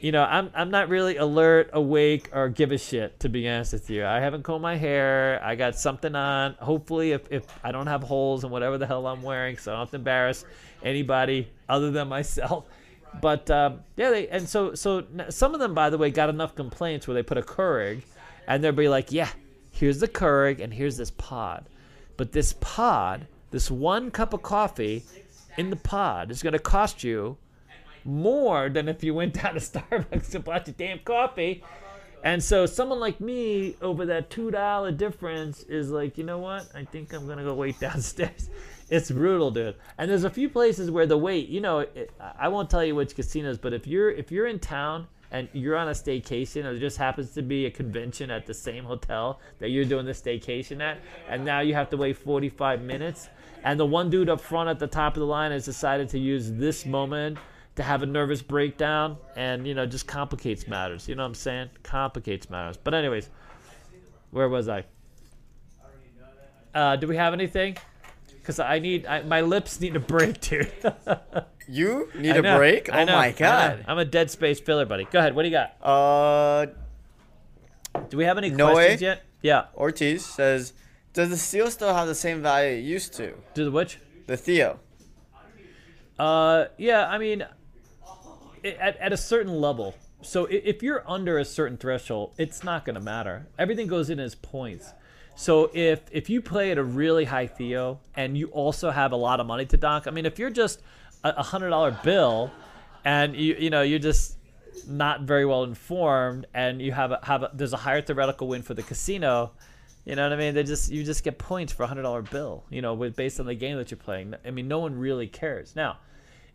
you know, I'm, I'm not really alert, awake, or give a shit, to be honest with you. I haven't combed my hair. I got something on. Hopefully, if, if I don't have holes in whatever the hell I'm wearing, so I don't have to embarrass anybody other than myself. But, um, yeah, they, and so so some of them, by the way, got enough complaints where they put a Keurig, and they'll be like, yeah, here's the Keurig, and here's this pod. But this pod, this one cup of coffee in the pod is going to cost you more than if you went down to Starbucks and bought your damn coffee. And so someone like me, over that two dollar difference, is like, you know what? I think I'm going to go wait downstairs. It's brutal, dude. And there's a few places where the wait, you know, it, I won't tell you which casinos, but if you're if you're in town and you're on a staycation, or there just happens to be a convention at the same hotel that you're doing the staycation at, and now you have to wait forty-five minutes, and the one dude up front at the top of the line has decided to use this moment to have a nervous breakdown, and, you know, just complicates matters. You know what I'm saying? Complicates matters. But anyways, where was I? Uh, do we have anything? Because I need, I, my lips need a break, dude. You need a break? Oh my God. I'm a dead space filler, buddy. Go ahead. What do you got? Uh, do we have any Noe questions yet? Yeah. Ortiz says, does the seal still have the same value it used to? Do the which? The Theo. Uh, yeah, I mean, At, at a certain level. So if you're under a certain threshold, it's not going to matter. Everything goes in as points. So if if you play at a really high Theo and you also have a lot of money to donk, I mean, if you're just a one hundred dollar bill and you you know you're just not very well informed, and you have a, have a, there's a higher theoretical win for the casino, you know what I mean? They just you just get points for a one hundred dollar bill, you know, with based on the game that you're playing. I mean, no one really cares. Now,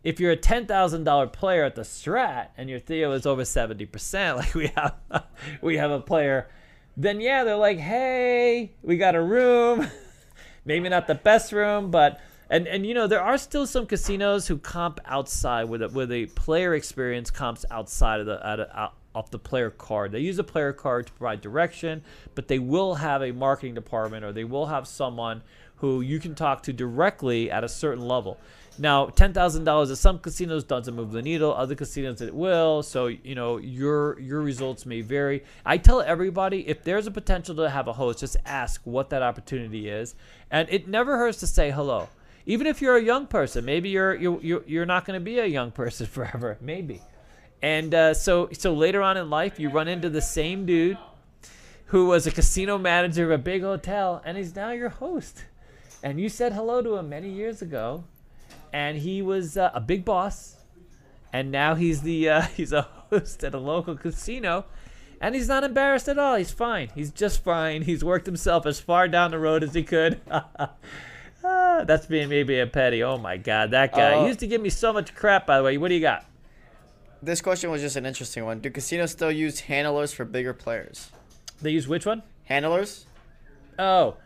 if you're a ten thousand dollar player at the Strat and your Theo is over seventy percent, like we have we have a player, then yeah, they're like, hey, we got a room. Maybe not the best room, but and, and you know, there are still some casinos who comp outside with a, with a player experience comps outside of the out of, out, off the player card. They use a player card to provide direction, but they will have a marketing department, or they will have someone who you can talk to directly at a certain level. Now, ten thousand dollars at some casinos doesn't move the needle. Other casinos, it will. So, you know, your your results may vary. I tell everybody, if there's a potential to have a host, just ask what that opportunity is. And it never hurts to say hello. Even if you're a young person, maybe you're you're you're not going to be a young person forever. Maybe. And uh, so so later on in life, you run into the same dude who was a casino manager of a big hotel, and he's now your host. And you said hello to him many years ago. And he was uh, a big boss, and now he's the uh, he's a host at a local casino, and he's not embarrassed at all. He's fine. He's just fine. He's worked himself as far down the road as he could. ah, that's being maybe a petty. Oh my God, that guy uh, he used to give me so much crap. By the way, what do you got? This question was just an interesting one. Do casinos still use handlers for bigger players? They use which one? Handlers. Oh,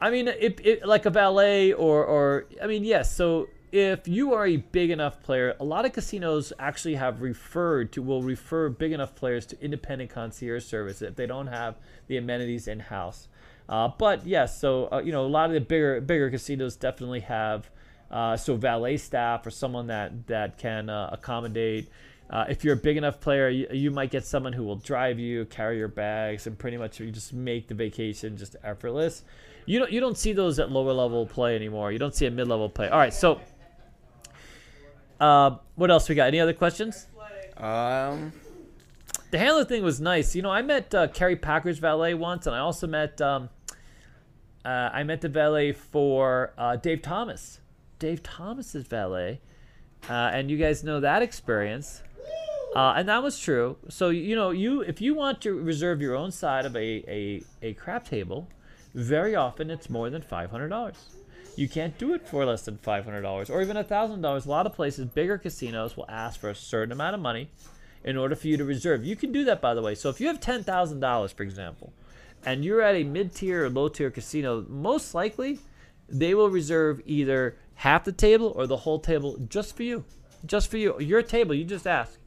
I mean, it, it like a valet or or I mean yes. So if you are a big enough player, a lot of casinos actually have referred to, will refer big enough players to independent concierge service if they don't have the amenities in-house. Uh, but yes, so, uh, you know, a lot of the bigger, bigger casinos definitely have, uh, so valet staff or someone that, that can uh, accommodate. Uh, if you're a big enough player, you, you might get someone who will drive you, carry your bags, and pretty much you just make the vacation just effortless. You don't, you don't see those at lower level play anymore. You don't see a mid-level play. All right, so... Uh, what else we got? Any other questions? Um, the handler thing was nice. You know, I met uh, Kerry Packer's valet once, and I also met um, uh, I met the valet for uh, Dave Thomas. Dave Thomas's valet, uh, and you guys know that experience, uh, and that was true. So you know, you if you want to reserve your own side of a a, a crap table, very often it's more than five hundred dollars. You can't do it for less than five hundred dollars or even one thousand dollars. A lot of places, bigger casinos, will ask for a certain amount of money in order for you to reserve. You can do that, by the way. So if you have ten thousand dollars, for example, and you're at a mid-tier or low-tier casino, most likely they will reserve either half the table or the whole table just for you. Just for you. Your table, you just ask.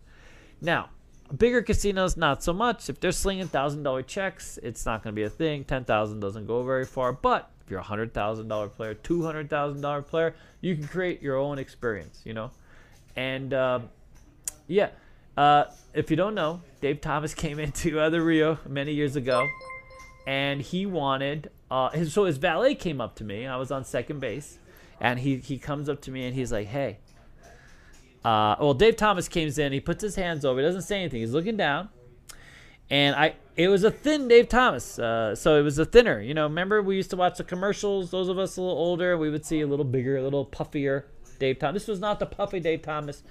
Now, bigger casinos, not so much. If they're slinging one thousand dollar checks, it's not going to be a thing. ten thousand dollars doesn't go very far, but... if you're a one hundred thousand dollar player, two hundred thousand dollar player, you can create your own experience, you know? And, um, yeah, uh, if you don't know, Dave Thomas came into uh, the Rio many years ago, and he wanted uh, – his, so his valet came up to me. I was on second base, and he, he comes up to me, and he's like, hey. Uh, well, Dave Thomas comes in. He puts his hands over. He doesn't say anything. He's looking down. And I, it was a thin Dave Thomas, uh, so it was a thinner. You know, remember we used to watch the commercials. Those of us a little older, we would see a little bigger, a little puffier Dave Thomas. This was not the puffy Dave Thomas.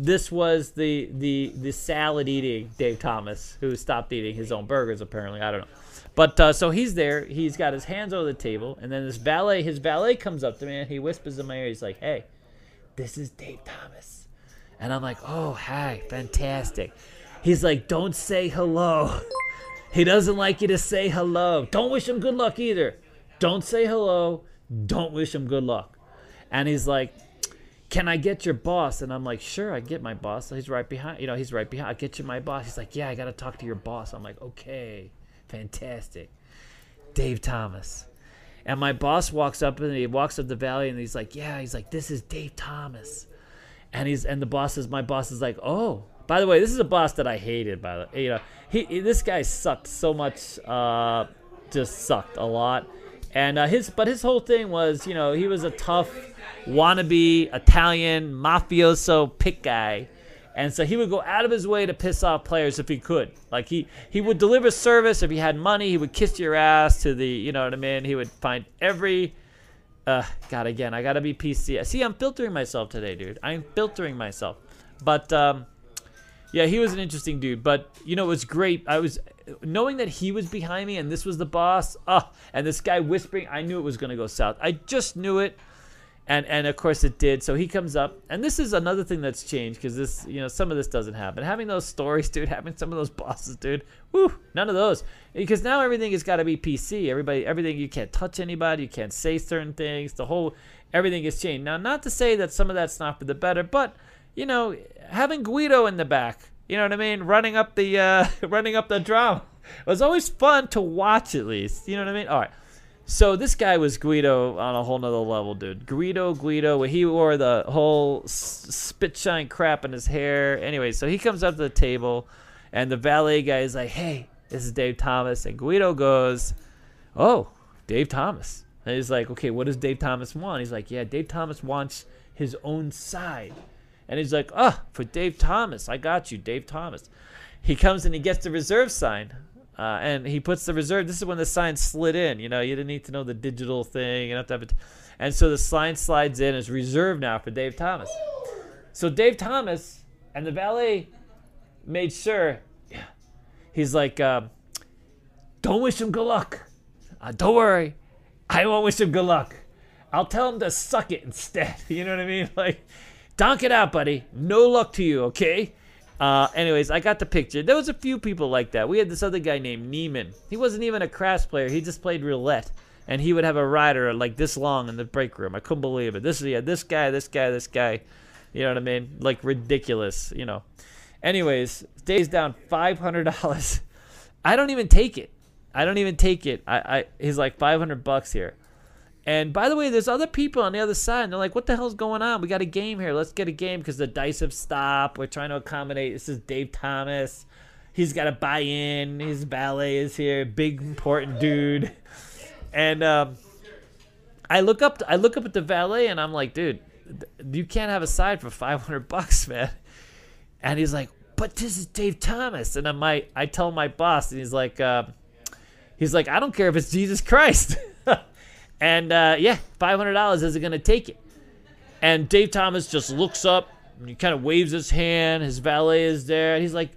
This was the the the salad-eating Dave Thomas, who stopped eating his own burgers apparently. I don't know. But uh, so he's there. He's got his hands over the table, and then this valet, his valet comes up to me, and he whispers in my ear. He's like, "Hey, this is Dave Thomas," and I'm like, "Oh, hi, fantastic." He's like, don't say hello. He doesn't like you to say hello. Don't wish him good luck either. Don't say hello. Don't wish him good luck. And he's like, can I get your boss? And I'm like, sure, I get my boss. So he's right behind. You know, he's right behind. I get you my boss. He's like, yeah, I got to talk to your boss. I'm like, okay, fantastic. Dave Thomas. And my boss walks up and he walks up the valley and he's like, yeah, he's like, this is Dave Thomas. And he's and the boss is, my boss is like, oh. By the way, this is a boss that I hated. By the, you know, he, he this guy sucked so much, uh, just sucked a lot. And uh, his, but his whole thing was, you know, he was a tough, wannabe Italian mafioso pick guy, and so he would go out of his way to piss off players if he could. Like he, he would deliver service if he had money. He would kiss your ass to the, you know what I mean. He would find every, uh, God again, I gotta be P C. See, I'm filtering myself today, dude. I'm filtering myself, but um. Yeah, he was an interesting dude, but you know it was great. I was knowing that he was behind me, and this was the boss. Ah, and this guy whispering. I knew it was going to go south. I just knew it, and and of course it did. So he comes up, and this is another thing that's changed because this, you know, some of this doesn't happen. Having those stories, dude. Having some of those bosses, dude. Woo, none of those because now everything has got to be P C. Everybody, everything you can't touch anybody. You can't say certain things. The whole everything has changed now. Not to say that some of that's not for the better, but. You know, having Guido in the back, you know what I mean, running up the uh, running up the drama was always fun to watch at least. You know what I mean? All right. So this guy was Guido on a whole nother level, dude. Guido, Guido. He wore the whole spit shine crap in his hair. Anyway, so he comes up to the table, and the valet guy is like, "Hey, this is Dave Thomas," and Guido goes, "Oh, Dave Thomas." And he's like, "Okay, what does Dave Thomas want?" He's like, "Yeah, Dave Thomas wants his own side." And he's like, oh, for Dave Thomas. I got you, Dave Thomas. He comes and he gets the reserve sign. Uh, and he puts the reserve. This is when the sign slid in. You know, you didn't need to know the digital thing. You don't have to have it. And so the sign slides in. It's reserved now for Dave Thomas. So Dave Thomas and the valet made sure. Yeah, he's like, um, don't wish him good luck. Uh, don't worry. I won't wish him good luck. I'll tell him to suck it instead. You know what I mean? Like. Donk it out, buddy. No luck to you, okay? Uh, anyways, I got the picture. There was a few people like that. We had this other guy named Neiman. He wasn't even a craps player. He just played roulette. and he would have a rider like this long in the break room. I couldn't believe it. This is yeah, this guy, this guy, this guy. You know what I mean? Like ridiculous, you know. Anyways, Dave's down five hundred dollars. I don't even take it. I don't even take it. I, I he's like five hundred bucks here. And by the way, there's other people on the other side. And they're like, what the hell's going on? We got a game here. Let's get a game because the dice have stopped. We're trying to accommodate. This is Dave Thomas. He's got to buy in. His valet is here. Big, important dude. And um, I look up I look up at the valet and I'm like, dude, you can't have a side for five hundred bucks, man. And he's like, but this is Dave Thomas. And I might, I tell my boss and he's like, uh, he's like, I don't care if it's Jesus Christ. And, uh, yeah, five hundred dollars isn't going to take it. And Dave Thomas just looks up and he kind of waves his hand. His valet is there. And he's like,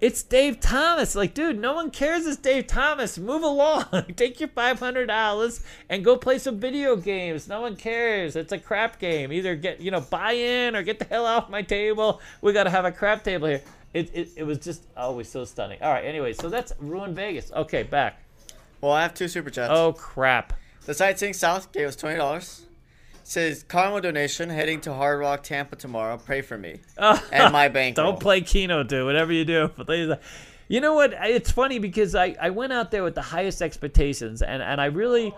it's Dave Thomas. Like, dude, no one cares it's Dave Thomas. Move along. Take your five hundred dollars and go play some video games. No one cares. It's a crap game. Either get, you know, buy in or get the hell off my table. We got to have a crap table here. It, it, it was just always so stunning. All right, anyway, so that's ruined Vegas. Okay, back. Well, I have two Super Chats. Oh, crap. The Sightseeing South gave us twenty dollars. Says, Karma donation, heading to Hard Rock, Tampa tomorrow. Pray for me. Oh, and my bank. Don't roll. Play Keno, dude. Whatever you do. You know what? It's funny because I, I went out there with the highest expectations. And, and I really,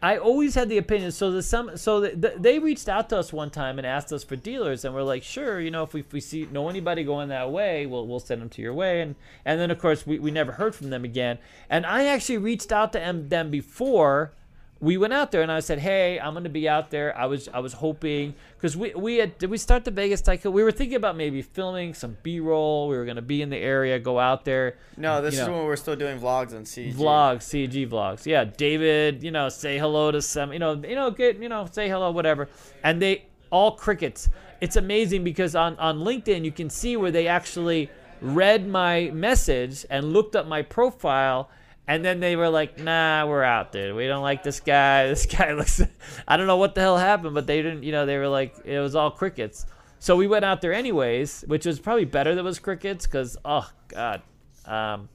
I always had the opinion. So the some so the, the, they reached out to us one time and asked us for dealers. And we're like, sure, you know, if we, if we see know anybody going that way, we'll, we'll send them to your way. And, and then, of course, we, we never heard from them again. And I actually reached out to them before we went out there, and I said, "Hey, I'm going to be out there. I was, I was hoping because we, we had did we start the Vegas Tycoon? We were thinking about maybe filming some B-roll. We were going to be in the area, go out there. No, this you is know, when we're still doing vlogs on C G. Vlogs, C G vlogs. Yeah, David, you know, say hello to some, you know, you know, get, you know, say hello, whatever. And they all crickets. It's amazing because on on LinkedIn you can see where they actually read my message and looked up my profile. And then they were like, nah, we're out, dude. We don't like this guy. This guy looks... I don't know what the hell happened, but they didn't... You know, they were like... It was all crickets. So we went out there anyways, which was probably better that it was crickets because, oh, God. Um,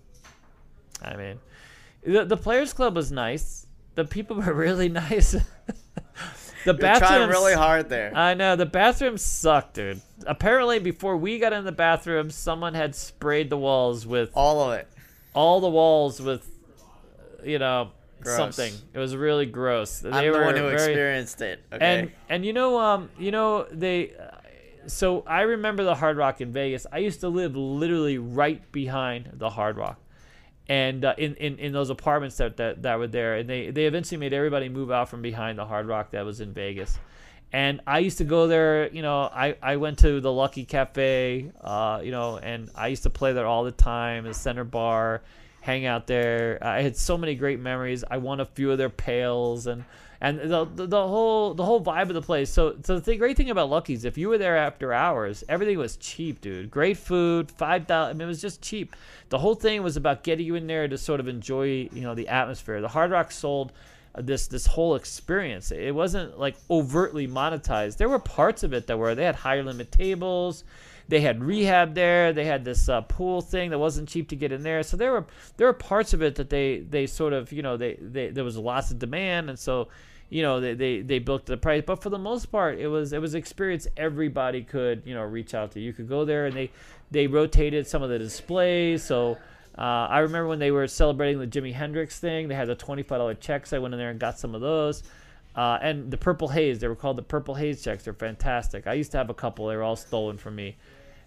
I mean... The, the Players Club was nice. The people were really nice. The bathroom trying really hard there. I know. The bathroom sucked, dude. Apparently, before we got in the bathroom, someone had sprayed the walls with... All of it. All the walls with... You know, gross. Something. It was really gross. They I'm were the one who very... experienced it. Okay. And and you know, um, you know they. Uh, so I remember the Hard Rock in Vegas. I used to live literally right behind the Hard Rock, and uh, in, in in those apartments that, that that were there. And they they eventually made everybody move out from behind the Hard Rock that was in Vegas. And I used to go there. You know, I I went to the Lucky Cafe. Uh, you know, and I used to play there all the time. The center bar. Hang out there. I had so many great memories. I won a few of their pails and and the the, the whole the whole vibe of the place. So so the great thing about Lucky's, if you were there after hours, everything was cheap, dude. Great food, five dollars. I mean, it was just cheap. The whole thing was about getting you in there to sort of enjoy, you know, the atmosphere. The Hard Rock sold this this whole experience. It wasn't like overtly monetized. There were parts of it that were. They had higher limit tables. They had rehab there. They had this uh, pool thing that wasn't cheap to get in there. So there were there were parts of it that they, they sort of, you know, they, they there was lots of demand. And so, you know, they, they, they built the price. But for the most part, it was it was an experience everybody could, you know, reach out to. You could go there and they, they rotated some of the displays. So uh, I remember when they were celebrating the Jimi Hendrix thing, they had the twenty-five dollar checks. I went in there and got some of those. Uh, and the Purple Haze, they were called the Purple Haze checks. They're fantastic. I used to have a couple. They were all stolen from me.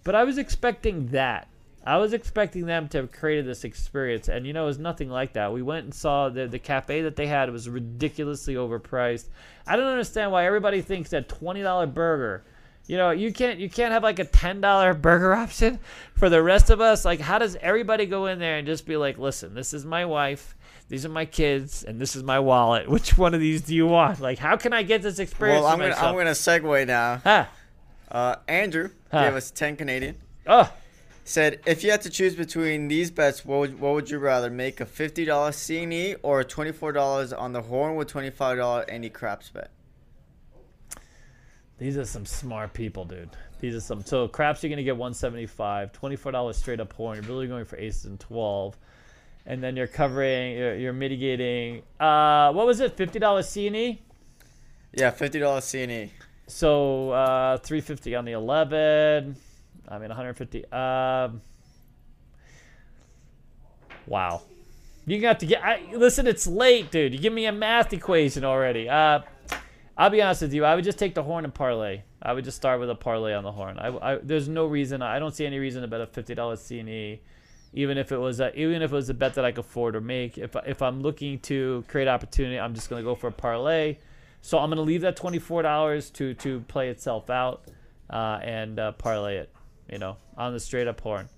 But I was expecting that. I was expecting them to have created this experience. And, you know, it was nothing like that. We went and saw the, the cafe that they had. It was ridiculously overpriced. I don't understand why everybody thinks that twenty dollar burger. You know, you can't you can't have like a ten dollar burger option for the rest of us. Like, how does everybody go in there and just be like, listen, this is my wife. These are my kids, and this is my wallet. Which one of these do you want? Like, how can I get this experience well, I'm for myself? Gonna, I'm going to segue now. Huh. Uh, Andrew huh. gave us ten Canadian. Oh, said if you had to choose between these bets, what would, what would you rather make? A fifty dollar C and E or a twenty-four dollars on the horn with twenty-five dollars any craps bet? These are some smart people, dude. These are some. So craps, you're gonna get one seventy-five. twenty-four dollars straight up horn. You're really going for aces and twelve. and then you're covering, you're, you're mitigating. Uh, what was it? fifty dollars C and E? Yeah, fifty dollars C and E. So uh, three hundred fifty dollars on the eleven. I mean, one hundred fifty dollars. Um, wow. You got to get. I, listen, it's late, dude. You give me a math equation already. Uh, I'll be honest with you. I would just take the horn and parlay. I would just start with a parlay on the horn. I, I there's no reason. I don't see any reason to bet a fifty dollars C and E, even if it was a, even if it was a bet that I could afford or make. If if I'm looking to create opportunity, I'm just gonna go for a parlay. So I'm gonna leave that twenty-four dollars to to play itself out, uh, and uh, parlay it, you know, on the straight up horn.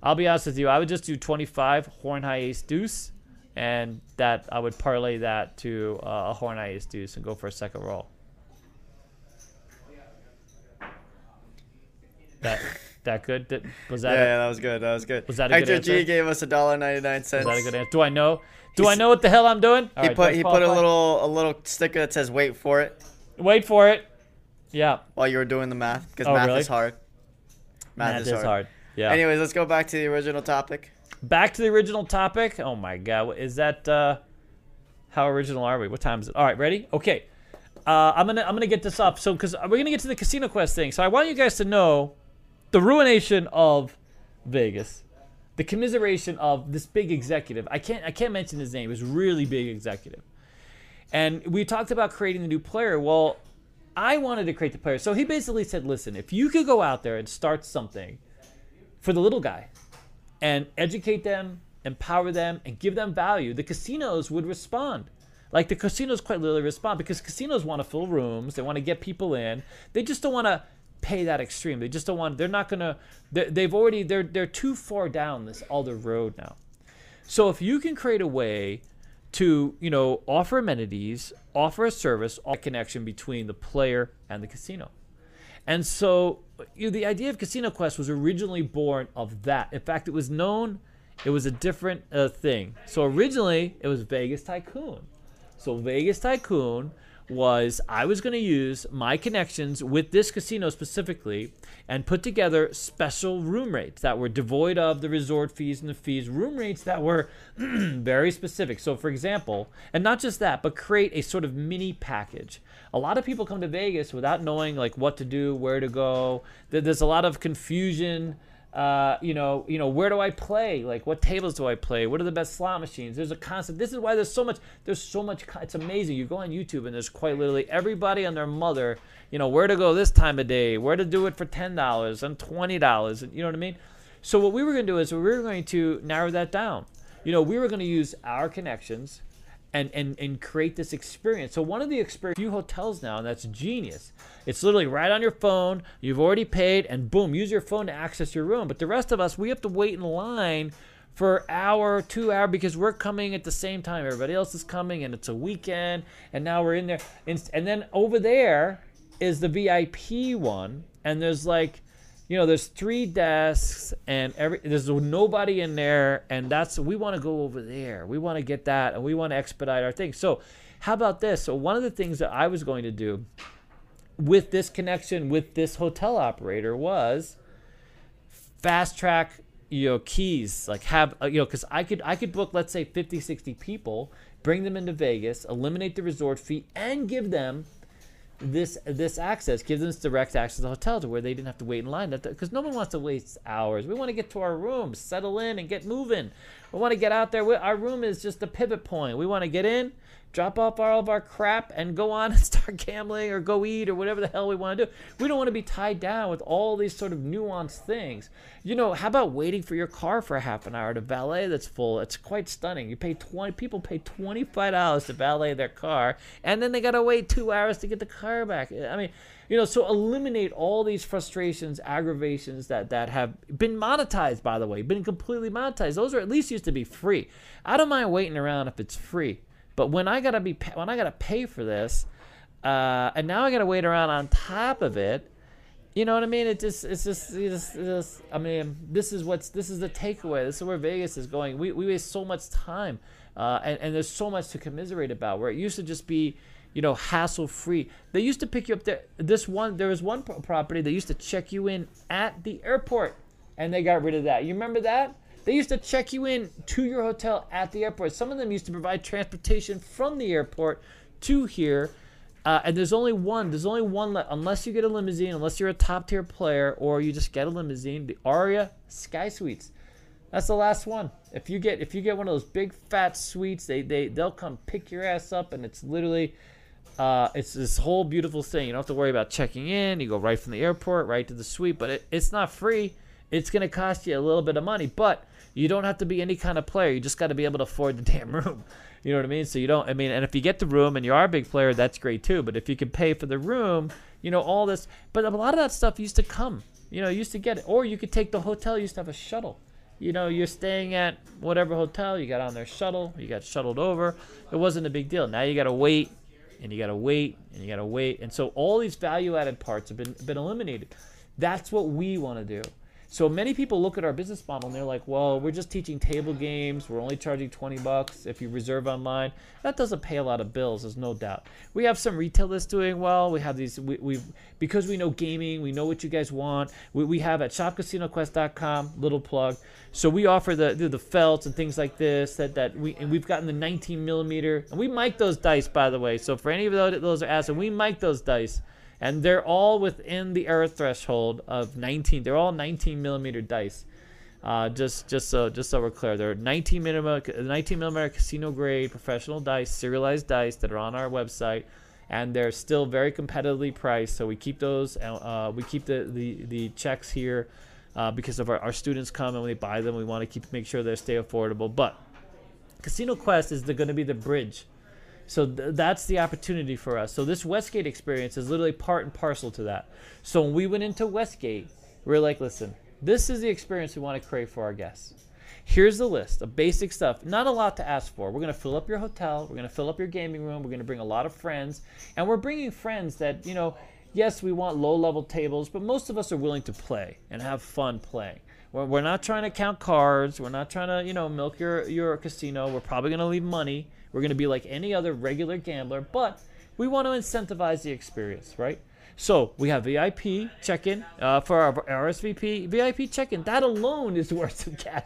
I'll be honest with you. I would just do twenty-five horn high ace deuce. And that I would parlay that to uh, a horn ace deuce and go for a second roll. That that good? Did, was that? Yeah, a, yeah, that was good. That was good. Was that a Hector good answer? G gave us a dollar ninety-nine cents. Was that a good answer? Do I know? Do He's, I know what the hell I'm doing? All he right, put he qualify. put a little a little sticker that says "Wait for it." Wait for it. Yeah. While you were doing the math, because oh, math really? is hard. Math, math is, is hard. hard. Yeah. Anyways, let's go back to the original topic. Back to the original topic. Oh my God, is that uh, how original are we? What time is it? All right, ready? Okay, uh, I'm gonna I'm gonna get this up. So because we're gonna get to the Casino Quest thing. So I want you guys to know the ruination of Vegas, the commiseration of this big executive. I can't I can't mention his name. It was really big executive, and we talked about creating the new player. Well, I wanted to create the player, so he basically said, listen, if you could go out there and start something for the little guy, and educate them, empower them, and give them value, the casinos would respond. Like, the casinos quite literally respond, because casinos want to fill rooms. They want to get people in. They just don't want to pay that extreme. They just don't want, they're not going to, they've already, they're, they're too far down this other road now. So if you can create a way to, you know, offer amenities, offer a service, offer a connection between the player and the casino. And so, you know, the idea of Casino Quest was originally born of that. In fact, it was known, it was a different uh, thing. So originally, it was Vegas Tycoon. So Vegas Tycoon was, I was going to use my connections with this casino specifically and put together special room rates that were devoid of the resort fees and the fees, room rates that were very specific. So for example, and not just that, but create a sort of mini package. A lot of people come to Vegas without knowing like what to do, where to go. There's a lot of confusion. Uh, you know, you know, where do I play? Like, what tables do I play? What are the best slot machines? There's a constant. This is why there's so much. There's so much. It's amazing. You go on YouTube and there's quite literally everybody and their mother. You know, where to go this time of day? Where to do it for ten dollars and twenty dollars? You know what I mean? So what we were going to do is we were going to narrow that down. You know, we were going to use our connections, and and and create this experience. So one of the experience few hotels now, and that's genius. It's literally right on your phone. You've already paid, and boom, use your phone to access your room. But the rest of us, we have to wait in line for an hour, two hour, because we're coming at the same time. Everybody else is coming, and it's a weekend, and now we're in there. And, and then over there is the V I P one, and there's like, you know, there's three desks and every there's nobody in there, and that's we want to go over there. We want to get that, and we want to expedite our thing. So how about this? So one of the things that I was going to do with this connection with this hotel operator was fast track your keys, like have, you know, because I could I could book, let's say, fifty, sixty people, bring them into Vegas, eliminate the resort fee, and give them this this access, gives us direct access to the hotel to where they didn't have to wait in line, because no one wants to waste hours. We want to get to our room, settle in, and get moving. We want to get out there. We, our room is just the pivot point. We want to get in, drop off all of our crap, and go on and start gambling or go eat or whatever the hell we want to do. We don't want to be tied down with all these sort of nuanced things. You know, how about waiting for your car for a half an hour to valet that's full? It's quite stunning. You pay twenty people pay twenty-five dollars to valet their car, and then they got to wait two hours to get the car back. I mean, you know, so eliminate all these frustrations, aggravations that, that have been monetized, by the way, been completely monetized. Those are at least used to be free. I don't mind waiting around if it's free. But when I gotta be, when I gotta pay for this, uh, and now I gotta wait around on top of it, you know what I mean? It just, it's just, it's just, I mean, this is what's, this is the takeaway. This is where Vegas is going. We we waste so much time, uh, and and there's so much to commiserate about. Where it used to just be, you know, hassle free. They used to pick you up there. This one, there was one property that used to check you in at the airport, and they got rid of that. You remember that? They used to check you in to your hotel at the airport. Some of them used to provide transportation from the airport to here. Uh, and there's only one. There's only one left. Unless you get a limousine, unless you're a top-tier player, or you just get a limousine, the Aria Sky Suites. That's the last one. If you get if you get one of those big fat suites, they they they'll come pick your ass up, and it's literally, uh, it's this whole beautiful thing. You don't have to worry about checking in. You go right from the airport right to the suite, but it, it's not free. It's gonna cost you a little bit of money, but you don't have to be any kind of player. You just got to be able to afford the damn room. You know what I mean? So you don't. I mean, and if you get the room and you are a big player, that's great too. But if you can pay for the room, you know all this. But a lot of that stuff used to come. You know, used to get it, or you could take the hotel. You used to have a shuttle. You know, you're staying at whatever hotel, you got on their shuttle, you got shuttled over. It wasn't a big deal. Now you got to wait, and you got to wait, and you got to wait. And so all these value-added parts have been, been eliminated. That's what we want to do. So many people look at our business model, and they're like, well, we're just teaching table games. We're only charging twenty bucks if you reserve online. That doesn't pay a lot of bills, there's no doubt. We have some retailers doing well. We have these, we, we've, because we know gaming, we know what you guys want. We, we have at shop casino quest dot com, little plug. So we offer the the felts and things like this, that, that we, and we've gotten the nineteen millimeter. And we mic those dice, by the way. So for any of those, those are asking, we mic those dice. And they're all within the error threshold of nineteen. They're all nineteen millimeter dice. Uh, just, just so, just so we're clear, they're nineteen millimeter, nineteen millimeter casino grade professional dice, serialized dice that are on our website, and they're still very competitively priced. So we keep those. Uh, we keep the the, the checks here uh, because of our, our students come and we buy them. We want to keep make sure they stay affordable. But Casino Quest is going to be the bridge. So th that's the opportunity for us. So this Westgate experience is literally part and parcel to that. So when we went into Westgate, we were like, listen, this is the experience we want to create for our guests. Here's the list of basic stuff. Not a lot to ask for. We're going to fill up your hotel. We're going to fill up your gaming room. We're going to bring a lot of friends. And we're bringing friends that, you know, yes, we want low-level tables, but most of us are willing to play and have fun playing. We're, we're not trying to count cards. We're not trying to, you know, milk your, your casino. We're probably going to leave money. We're going to be like any other regular gambler, but we want to incentivize the experience, right? So we have V I P check-in uh, for our R S V P. V I P check-in, that alone is worth some cash.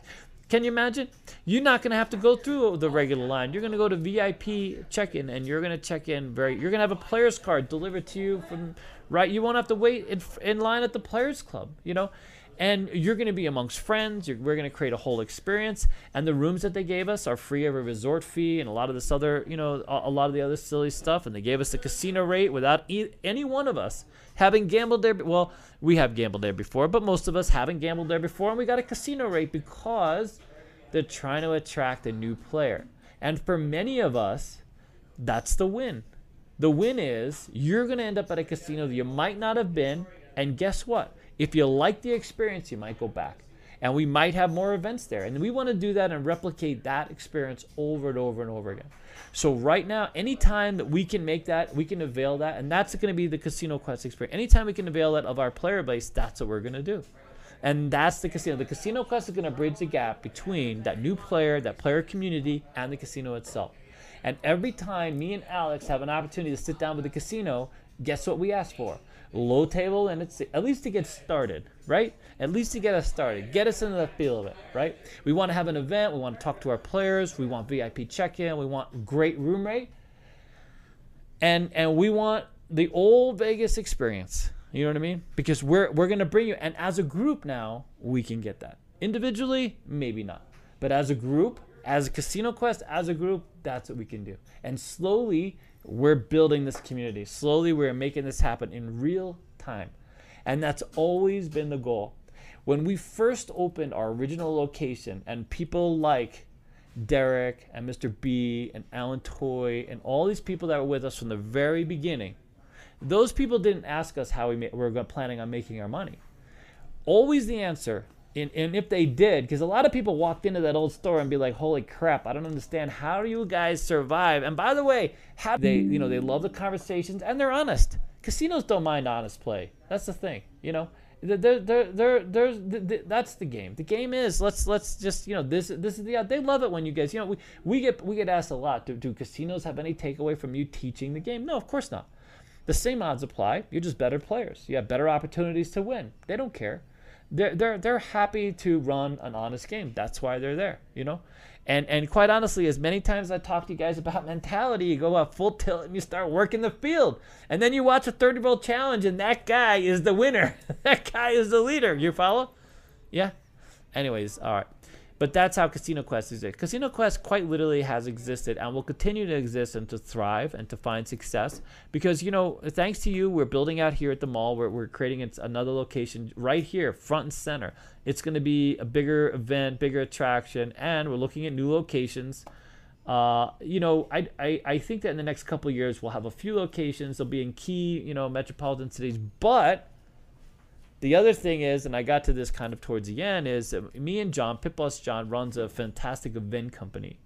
Can you imagine? You're not going to have to go through the regular line. You're going to go to V I P check-in, and you're going to check in very, you're going to have a player's card delivered to you from, right? You won't have to wait in, in line at the players club, you know? And you're going to be amongst friends. You're, we're going to create a whole experience. And the rooms that they gave us are free of a resort fee and a lot of this other, you know, a, a lot of the other silly stuff. And they gave us the casino rate without e any one of us having gambled there. Well, we have gambled there before, but most of us haven't gambled there before. And we got a casino rate because they're trying to attract a new player. And for many of us, that's the win. The win is you're going to end up at a casino that you might not have been. And guess what? If you like the experience, you might go back. And we might have more events there. And we want to do that and replicate that experience over and over and over again. So right now, anytime that we can make that, we can avail that. And that's going to be the Casino Quest experience. Anytime we can avail that of our player base, that's what we're going to do. And that's the casino. The Casino Quest is going to bridge the gap between that new player, that player community, and the casino itself. And every time me and Alex have an opportunity to sit down with the casino, guess what we ask for? Low table, and it's at least to get started, right? At least to get us started, get us into the feel of it, right? We want to have an event, we want to talk to our players, we want V I P check-in, we want great room rate, and and we want the old Vegas experience. You know what I mean? Because we're we're gonna bring you, and as a group now, we can get that. Individually, maybe not, but as a group, as a Casino Quest, as a group, that's what we can do. And slowly, we're building this community. Slowly, we're making this happen in real time. And that's always been the goal. When we first opened our original location, and people like Derek and Mister B and Alan Toy and all these people that were with us from the very beginning, those people didn't ask us how we, ma we were planning on making our money. Always the answer, and, and if they did, because a lot of people walked into that old store and be like, holy crap, I don't understand, how do you guys survive? And by the way, how they, you know, they love the conversations, and they're honest. Casinos don't mind honest play. That's the thing, you know, they're, they're, they're, they're, they're, that's the game. The game is, let's let's just, you know, this this is the, they love it when you guys, you know, we, we get we get asked a lot, do, do casinos have any takeaway from you teaching the game? No, of course not. The same odds apply. You're just better players. You have better opportunities to win. They don't care. they're they're they're happy to run an honest game. That's why they're there, you know. And and quite honestly, as many times as I talk to you guys about mentality, you go out full tilt and you start working the field, and then you watch a thirty-ball challenge, and that guy is the winner. That guy is the leader. You follow? Yeah. Anyways, all right. But that's how Casino Quest exists. Casino Quest quite literally has existed and will continue to exist and to thrive and to find success because, you know, thanks to you, we're building out here at the mall. We're, we're creating another location right here, front and center. It's going to be a bigger event, bigger attraction, and we're looking at new locations. Uh, you know, I, I, I think that in the next couple of years, we'll have a few locations. They'll be in key, you know, metropolitan cities, but... the other thing is, and I got to this kind of towards the end, is me and John, Pit Boss John, runs a fantastic event company.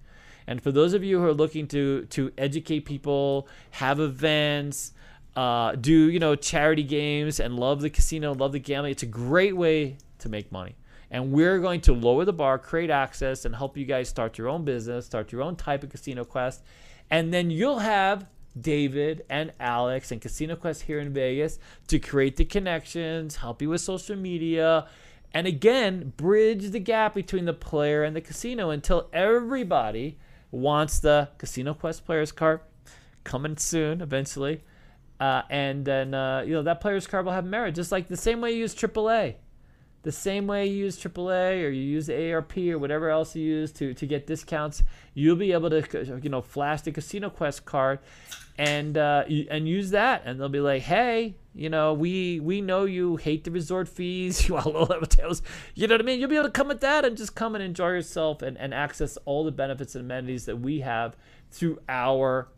And for those of you who are looking to to educate people, have events, uh, do, you know, charity games, and love the casino, love the gambling, it's a great way to make money. And we're going to lower the bar, create access, and help you guys start your own business, start your own type of Casino Quest. And then you'll have David and Alex and Casino Quest here in Vegas to create the connections, help you with social media, and again, bridge the gap between the player and the casino until everybody wants the Casino Quest player's card, coming soon eventually. Uh, and then, uh, you know, that player's card will have merit, just like the same way you use triple A. The same way you use triple A or you use the A R P or whatever else you use to, to get discounts, you'll be able to, you know, flash the Casino Quest card and uh, and use that. And they'll be like, hey, you know, we we know you hate the resort fees. You want low-level tables. You know what I mean? You'll be able to come at that and just come and enjoy yourself and, and access all the benefits and amenities that we have through our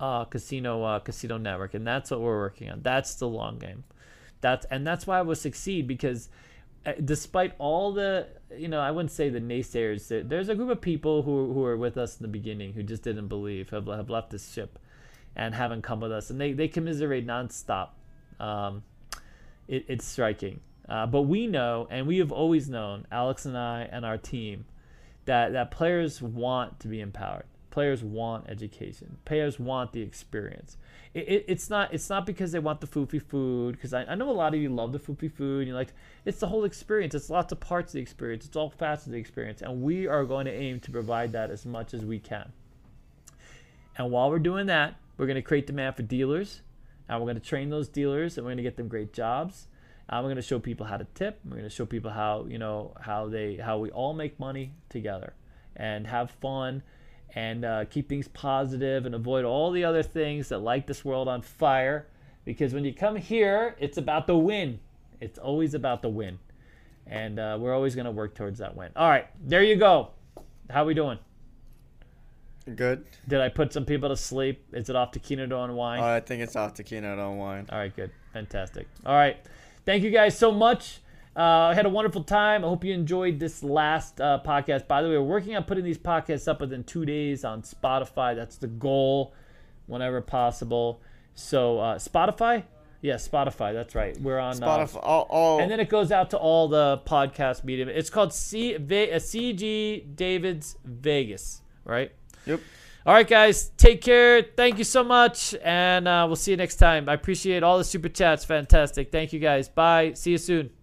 uh, casino uh, casino network. And that's what we're working on. That's the long game. That's, and that's why I will succeed, because despite all the, you know, I wouldn't say the naysayers, there's a group of people who who are with us in the beginning who just didn't believe, have, have left this ship and haven't come with us. And they, they commiserate nonstop. Um, it, it's striking. Uh, but we know, and we have always known, Alex and I and our team, that, that players want to be empowered. Players want education. Players want the experience. It, it, it's not it's not because they want the foofy food, because I, I know a lot of you love the foofy food. You like it's the whole experience. It's lots of parts of the experience. It's all facets of the experience. And we are going to aim to provide that as much as we can. And while we're doing that, we're going to create demand for dealers. And we're going to train those dealers. And we're going to get them great jobs. And we're going to show people how to tip. We're going to show people how, you know, how they how we all make money together and have fun. And uh, keep things positive and avoid all the other things that light this world on fire. Because when you come here, it's about the win. It's always about the win. And uh, we're always going to work towards that win. All right. There you go. How we doing? Good. Did I put some people to sleep? Is it off to Keno to unwind? Uh, I think it's off to Keno to unwind. All right. Good. Fantastic. All right. Thank you guys so much. Uh, I had a wonderful time. I hope you enjoyed this last uh, podcast. By the way, we're working on putting these podcasts up within two days on Spotify. That's the goal, whenever possible. So uh, Spotify? Yeah, Spotify. That's right. We're on Spotify. Uh, all, all. And then it goes out to all the podcast media. It's called C- v- C G David's Vegas, right? Yep. All right, guys. Take care. Thank you so much, and uh, we'll see you next time. I appreciate all the super chats. Fantastic. Thank you, guys. Bye. See you soon.